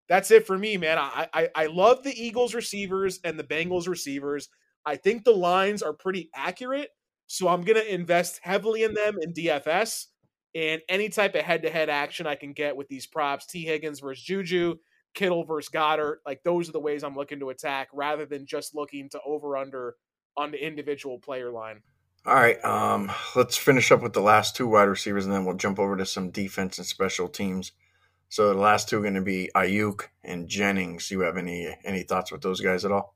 that's it for me, man. I love the Eagles receivers and the Bengals receivers. I think the lines are pretty accurate, so I'm going to invest heavily in them in DFS and any type of head-to-head action I can get with these props. T. Higgins versus Juju, Kittle versus Goddard. Those are the ways I'm looking to attack rather than just looking to over-under on the individual player line. All right, let's finish up with the last 2 wide receivers, and then we'll jump over to some defense and special teams. So the last 2 are going to be Ayuk and Jennings. You have any thoughts with those guys at all?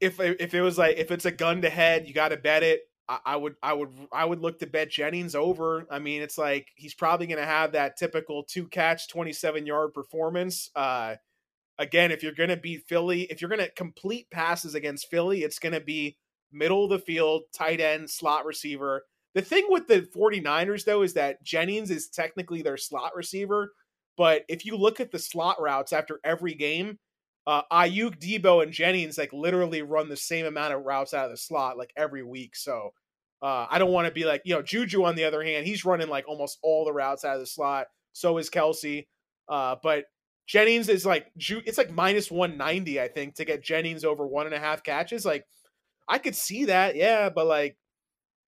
If it's a gun to head, you got to bet it. I would look to bet Jennings over. I mean, it's he's probably going to have that typical 2-catch, 27-yard performance. Again, if you're going to beat Philly, if you're going to complete passes against Philly, it's going to be middle of the field, tight end, slot receiver. The thing with the 49ers, though, is that Jennings is technically their slot receiver. But if you look at the slot routes after every game, Ayuk, Deebo, and Jennings, literally run the same amount of routes out of the slot, every week. So I don't want to be Juju, on the other hand, he's running, almost all the routes out of the slot. So is Kelce. But Jennings is, it's, minus 190, I think, to get Jennings over 1.5 catches. I could see that, yeah, but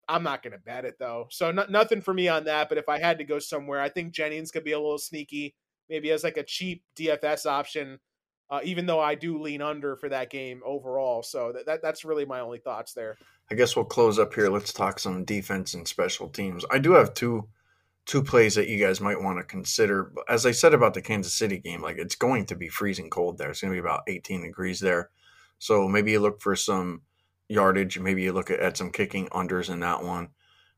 I'm not going to bet it though. So nothing for me on that. But if I had to go somewhere, I think Jennings could be a little sneaky, maybe as a cheap DFS option even though I do lean under for that game overall. So that's really my only thoughts there. I guess we'll close up here. Let's talk some defense and special teams. I do have two plays that you guys might want to consider. As I said about the Kansas City game, like, it's going to be freezing cold there. It's going to be about 18 degrees there. So maybe you look for some yardage. Maybe you look at some kicking unders in that one.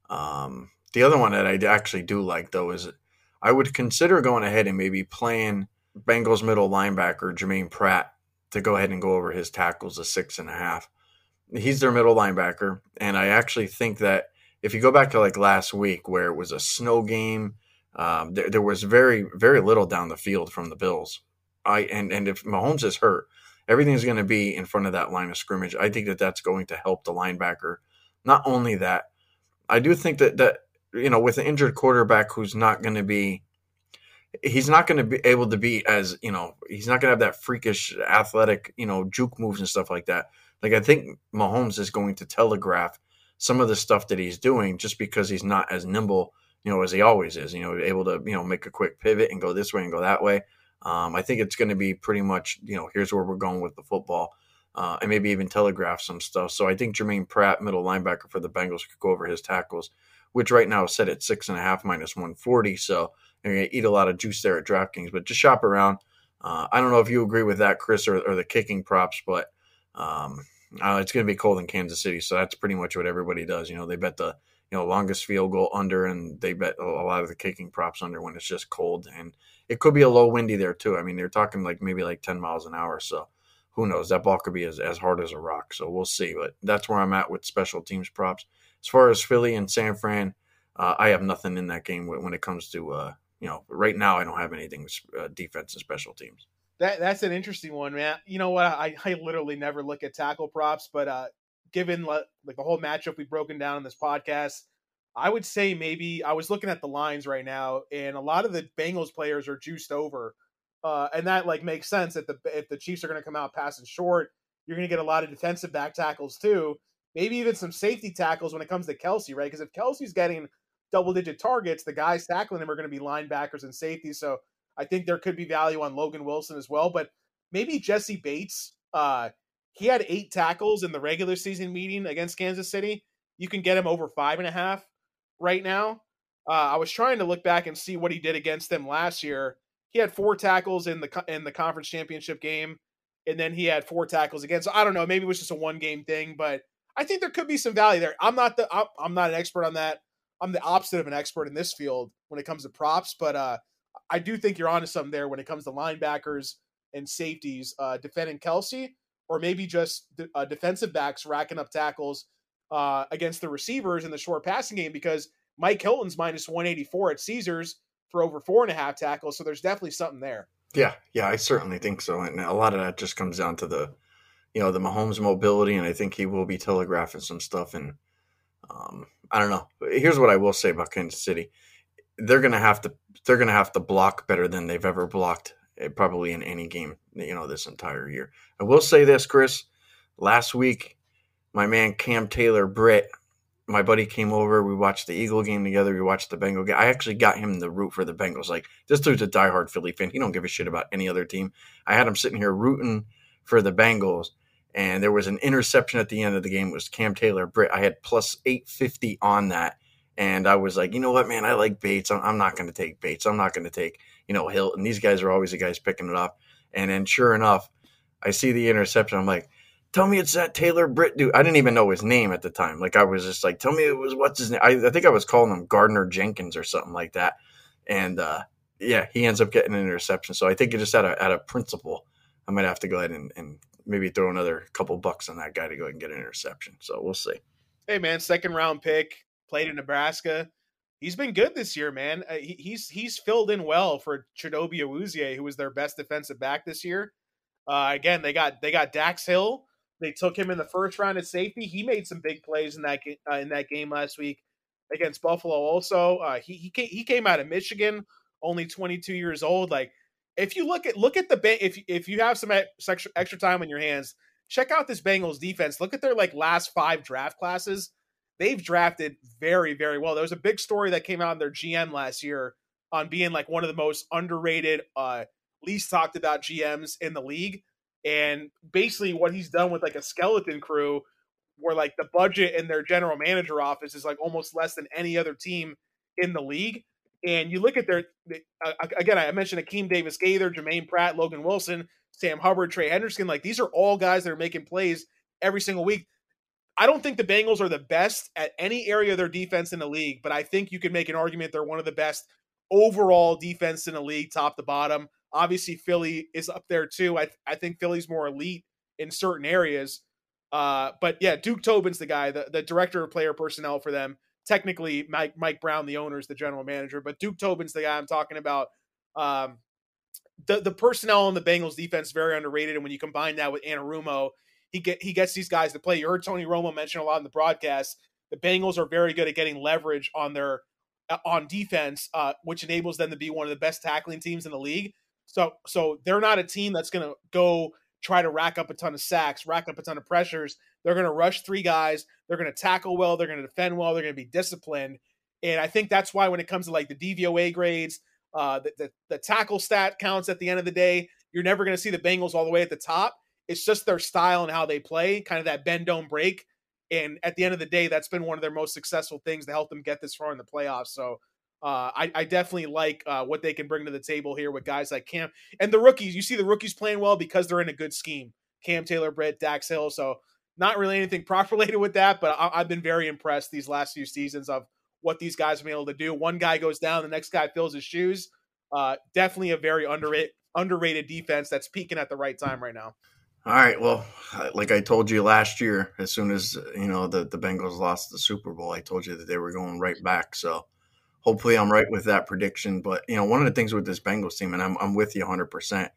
The other one that I actually do like, though, is I would consider going ahead and maybe playing Bengals middle linebacker Germaine Pratt to go ahead and go over his tackles to 6.5. He's their middle linebacker, and I actually think that if you go back to like last week where it was a snow game, there was very, very little down the field from the Bills. And if Mahomes is hurt, everything's going to be in front of that line of scrimmage. I think that that's going to help the linebacker. Not only that, I do think that you know, with an injured quarterback who's not going to be, he's not going to be able to be as, you know, he's not going to have that freakish athletic, you know, juke moves and stuff like that. Like, I think Mahomes is going to telegraph some of the stuff that he's doing just because he's not as nimble, you know, as he always is, you know, able to, you know, make a quick pivot and go this way and go that way. I think it's going to be pretty much, you know, here's where we're going with the football, and maybe even telegraph some stuff. So I think Germaine Pratt, middle linebacker for the Bengals, could go over his tackles, which right now is set at 6.5 minus 140. So you're going to eat a lot of juice there at DraftKings, but just shop around. I don't know if you agree with that, Chris, or the kicking props, but, it's going to be cold in Kansas City, so that's pretty much what everybody does. You know, they bet the, you know, longest field goal under, and they bet a lot of the kicking props under when it's just cold. And it could be a low windy there too. I mean, they're talking like maybe like 10 miles an hour, so who knows? That ball could be as hard as a rock, so we'll see. But that's where I'm at with special teams props. As far as Philly and San Fran, I have nothing in that game when it comes to, you know, right now I don't have anything with defense and special teams. That's an interesting one, man. You know what? I literally never look at tackle props, but given like the whole matchup we've broken down in this podcast, I would say maybe I was looking at the lines right now, and a lot of the Bengals players are juiced over, and that like makes sense. If the Chiefs are going to come out passing short, you're going to get a lot of defensive back tackles too, maybe even some safety tackles when it comes to Kelce, right? Because if Kelce's getting double-digit targets, the guys tackling him are going to be linebackers and safeties, so I think there could be value on Logan Wilson as well, but maybe Jesse Bates. He had 8 tackles in the regular season meeting against Kansas City. You can get him over 5.5 right now. I was trying to look back and see what he did against them last year. He had 4 tackles in the conference championship game, and then he had 4 tackles again. So I don't know. Maybe it was just a one-game thing, but I think there could be some value there. I'm not an expert on that. I'm the opposite of an expert in this field when it comes to props, but I do think you're onto something there when it comes to linebackers and safeties defending Kelce, or maybe just defensive backs racking up tackles against the receivers in the short passing game, because Mike Hilton's minus 184 at Caesars for over 4.5 tackles. So there's definitely something there. Yeah, I certainly think so. And a lot of that just comes down to the, you know, the Mahomes mobility, and I think he will be telegraphing some stuff. And I don't know. Here's what I will say about Kansas City. They're gonna have to block better than they've ever blocked, probably in any game, you know, this entire year. I will say this, Chris. Last week, my man Cam Taylor Britt, my buddy, came over. We watched the Eagle game together. We watched the Bengal game. I actually got him the root for the Bengals. Like, this dude's a diehard Philly fan. He don't give a shit about any other team. I had him sitting here rooting for the Bengals, and there was an interception at the end of the game. It was Cam Taylor Britt. I had plus 850 on that. And I was like, you know what, man, I like Bates. I'm not going to take Bates. I'm not going to take, you know, Hilton. These guys are always the guys picking it up. And then sure enough, I see the interception. I'm like, tell me it's that Taylor Britt dude. I didn't even know his name at the time. Like, I was just like, tell me it was, what's his name? I think I was calling him Gardner Jenkins or something like that. And yeah, he ends up getting an interception. So I think it just out of principle, I might have to go ahead and maybe throw another couple bucks on that guy to go ahead and get an interception. So we'll see. Hey, man, 2nd round pick. Played in Nebraska. He's been good this year, man. He's filled in well for Chidobe Awuzie, who was their best defensive back this year. Again, they got Dax Hill. They took him in the 1st round at safety. He made some big plays in that game last week against Buffalo. Also, he came out of Michigan, only 22 years old. Like, if you look at the if you have some extra time on your hands, check out this Bengals defense. Look at their like last 5 draft classes. They've drafted very, very well. There was a big story that came out on their GM last year on being like one of the most underrated least talked about GMs in the league. And basically what he's done with like a skeleton crew where like the budget in their general manager office is like almost less than any other team in the league. And you look at their again, I mentioned Akeem Davis-Gaither, Germaine Pratt, Logan Wilson, Sam Hubbard, Trey Henderson. Like these are all guys that are making plays every single week. I don't think the Bengals are the best at any area of their defense in the league, but I think you can make an argument they're one of the best overall defense in the league, top to bottom. Obviously, Philly is up there too. I think Philly's more elite in certain areas. But yeah, Duke Tobin's the guy, the director of player personnel for them. Technically, Mike Brown, the owner, is the general manager, but Duke Tobin's the guy I'm talking about. The personnel on the Bengals defense is very underrated, and when you combine that with Anarumo, he gets these guys to play. You heard Tony Romo mention a lot in the broadcast. The Bengals are very good at getting leverage on their on defense, which enables them to be one of the best tackling teams in the league. So they're not a team that's going to go try to rack up a ton of sacks, rack up a ton of pressures. They're going to rush three guys. They're going to tackle well. They're going to defend well. They're going to be disciplined. And I think that's why when it comes to like the DVOA grades, the tackle stat counts at the end of the day, you're never going to see the Bengals all the way at the top. It's just their style and how they play, kind of that bend, don't break. And at the end of the day, that's been one of their most successful things to help them get this far in the playoffs. So I definitely like what they can bring to the table here with guys like Cam. And the rookies, you see the rookies playing well because they're in a good scheme. Cam Taylor Britt, Dax Hill. So not really anything prop related with that, but I've been very impressed these last few seasons of what these guys have been able to do. One guy goes down, the next guy fills his shoes. Definitely a very underrated defense that's peaking at the right time right now. All right. Well, like I told you last year, as soon as, you know, the Bengals lost the Super Bowl, I told you that they were going right back. So hopefully I'm right with that prediction. But, you know, one of the things with this Bengals team, and I'm with you 100%,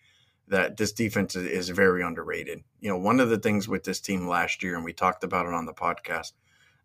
that this defense is very underrated. You know, one of the things with this team last year, and we talked about it on the podcast,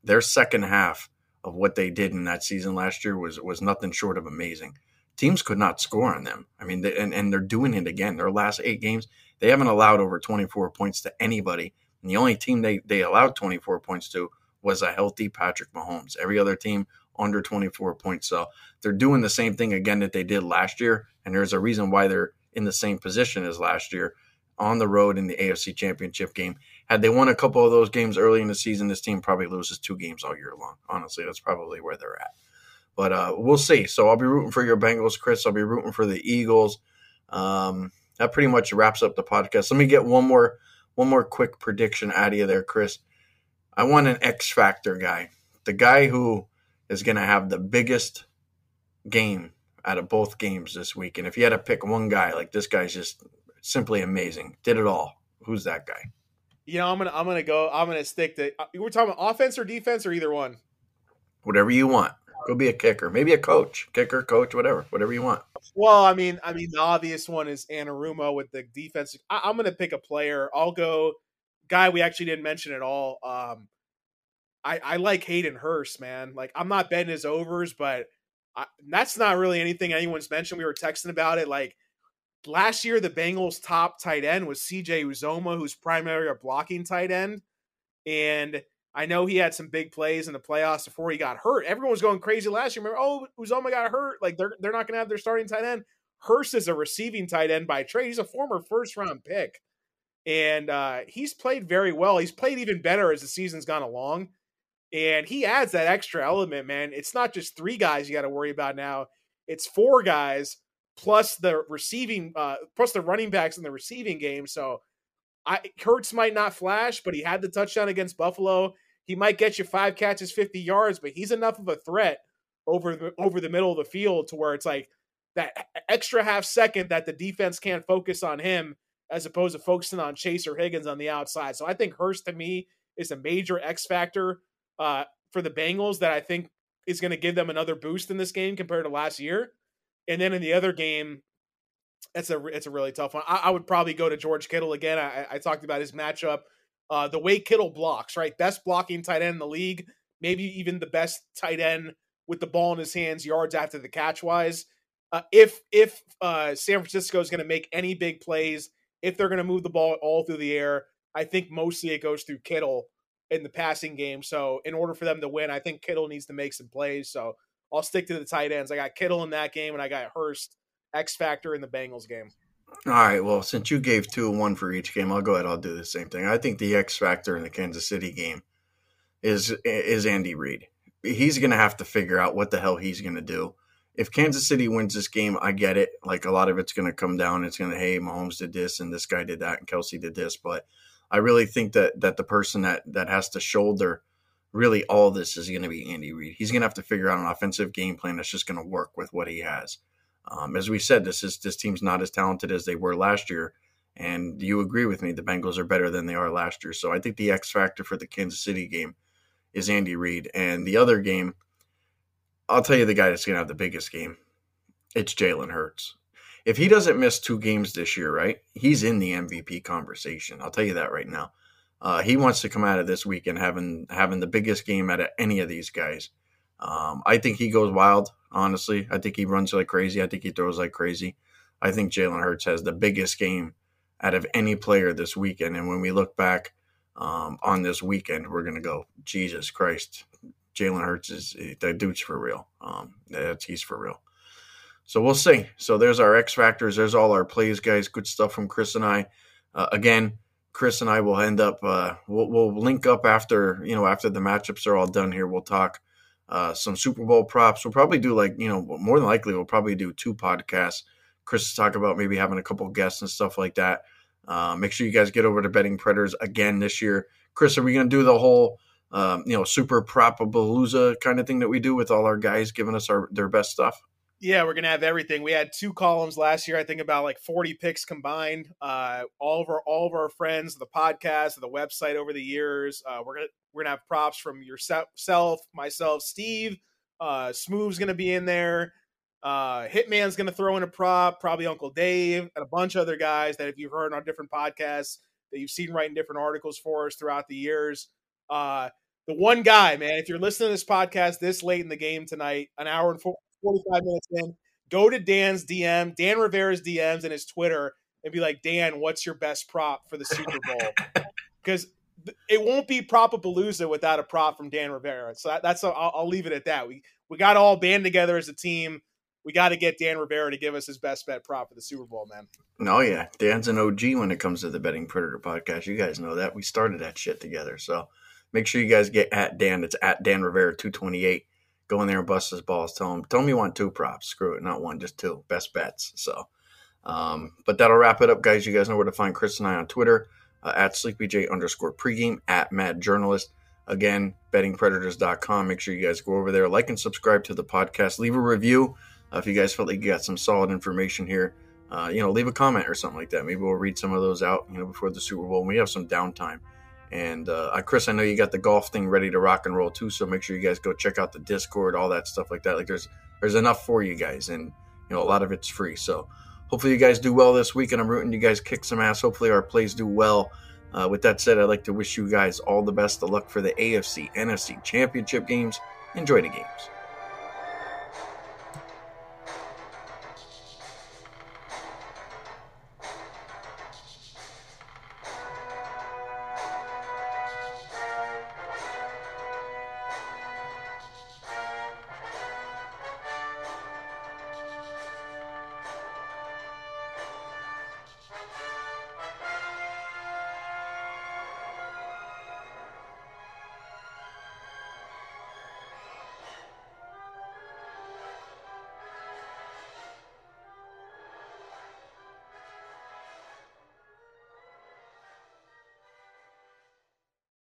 their second half of what they did in that season last year was nothing short of amazing. Teams could not score on them. I mean, and they're doing it again. Their last 8 games, they haven't allowed over 24 points to anybody. And the only team they allowed 24 points to was a healthy Patrick Mahomes. Every other team under 24 points. So they're doing the same thing again that they did last year. And there's a reason why they're in the same position as last year on the road in the AFC Championship game. Had they won a couple of those games early in the season, this team probably loses 2 games all year long. Honestly, that's probably where they're at. But we'll see. So I'll be rooting for your Bengals, Chris. I'll be rooting for the Eagles. That pretty much wraps up the podcast. Let me get one more quick prediction out of you there, Chris. I want an X Factor guy, the guy who is going to have the biggest game out of both games this week. And if you had to pick one guy, like this guy's just simply amazing, did it all. Who's that guy? You know, I'm gonna stick to. We're talking about offense or defense or either one. Whatever you want. Go be a kicker, maybe a coach, kicker, coach, whatever you want. Well, I mean, the obvious one is Anarumo with the defense. I'm going to pick a player. I'll go guy we actually didn't mention at all. I like Hayden Hurst, man. Like I'm not betting his overs, but that's not really anything anyone's mentioned. We were texting about it. Like last year, the Bengals' top tight end was C.J. Uzomah, who's primarily a blocking tight end, and I know he had some big plays in the playoffs before he got hurt. Everyone was going crazy last year. Remember, Uzomah got hurt. Like they're not going to have their starting tight end. Hurst is a receiving tight end by trade. He's a former first-round pick, and he's played very well. He's played even better as the season's gone along, and he adds that extra element, man. It's not just 3 guys you got to worry about now. It's 4 guys plus the receiving, plus the running backs in the receiving game. So Hurts might not flash, but he had the touchdown against Buffalo. He might get you 5 catches, 50 yards, but he's enough of a threat over the middle of the field to where it's like that extra half second that the defense can't focus on him as opposed to focusing on Chase or Higgins on the outside. So I think Hurst, to me, is a major X factor for the Bengals that I think is going to give them another boost in this game compared to last year. And then in the other game, it's a really tough one. I would probably go to George Kittle again. I talked about his matchup. The way Kittle blocks, right? Best blocking tight end in the league, maybe even the best tight end with the ball in his hands, yards after the catch-wise. If San Francisco is going to make any big plays, if they're going to move the ball all through the air, I think mostly it goes through Kittle in the passing game. So in order for them to win, I think Kittle needs to make some plays. So I'll stick to the tight ends. I got Kittle in that game, and I got Hurst, X Factor in the Bengals game. All right, well, since you gave 2 and 1 for each game, I'll go ahead. I'll do the same thing. I think the X factor in the Kansas City game is Andy Reid. He's going to have to figure out what the hell he's going to do. If Kansas City wins this game, I get it. Like, a lot of it's going to come down. It's going to, hey, Mahomes did this and this guy did that and Kelce did this. But I really think that the person that has to shoulder really all this is going to be Andy Reid. He's going to have to figure out an offensive game plan that's just going to work with what he has. As we said, this team's not as talented as they were last year. And you agree with me, the Bengals are better than they are last year. So I think the X factor for the Kansas City game is Andy Reid. And the other game, I'll tell you the guy that's going to have the biggest game. It's Jalen Hurts. If he doesn't miss 2 games this year, right, he's in the MVP conversation. I'll tell you that right now. He wants to come out of this weekend having the biggest game out of any of these guys. I think he goes wild, honestly. I think he runs like crazy. I think he throws like crazy. I think Jalen Hurts has the biggest game out of any player this weekend. And when we look back on this weekend, we're going to go, Jesus Christ, Jalen Hurts is – that dude's for real. He's for real. So we'll see. So there's our X Factors. There's all our plays, guys. Good stuff from Chris and I. Again, Chris and I will end up we'll link up after the matchups are all done here. We'll talk some Super Bowl props. We'll probably do more than likely we'll probably do 2 podcasts. Chris will talk about maybe having a couple guests and stuff like that. Make sure you guys get over to Betting Predators again this year. Chris, are we going to do the whole super prop-a-balooza kind of thing that we do with all our guys giving us their best stuff? Yeah, we're going to have everything. We had 2 columns last year, I think about 40 picks combined. All of our friends, the podcast, the website over the years. We're going to have props from yourself, myself, Steve. Smoove's going to be in there. Hitman's going to throw in a prop, probably Uncle Dave, and a bunch of other guys that if you've heard on different podcasts that you've seen writing different articles for us throughout the years. The one guy, man, if you're listening to this podcast this late in the game tonight, an hour and 45 minutes in, go to Dan's DM, Dan Rivera's DMs and his Twitter, and be like, Dan, what's your best prop for the Super Bowl? Because it won't be Prop-a-Palooza without a prop from Dan Rivera. So I'll leave it at that. We got to all band together as a team. We got to get Dan Rivera to give us his best bet prop for the Super Bowl, man. Oh, yeah. Dan's an OG when it comes to the Betting Predator podcast. You guys know that. We started that shit together. So make sure you guys get at Dan. It's at Dan Rivera 228. Go in there and bust his balls. Tell him you want 2 props. Screw it. Not 1, just 2. Best bets. So, but that'll wrap it up, guys. You guys know where to find Chris and I on Twitter, at SleepyJ_pregame, at MadJournalist. Again, bettingpredators.com. Make sure you guys go over there. Like and subscribe to the podcast. Leave a review if you guys felt like you got some solid information here. Leave a comment or something like that. Maybe we'll read some of those out, before the Super Bowl. And we have some downtime. And Chris, I know you got the golf thing ready to rock and roll too, so make sure you guys go check out the Discord, all that stuff like that. Like there's enough for you guys, and a lot of it's free. So hopefully you guys do well this week, and I'm rooting you guys kick some ass. Hopefully our plays do well. With that said, I'd like to wish you guys all the best of luck for the AFC, NFC championship games. Enjoy the games.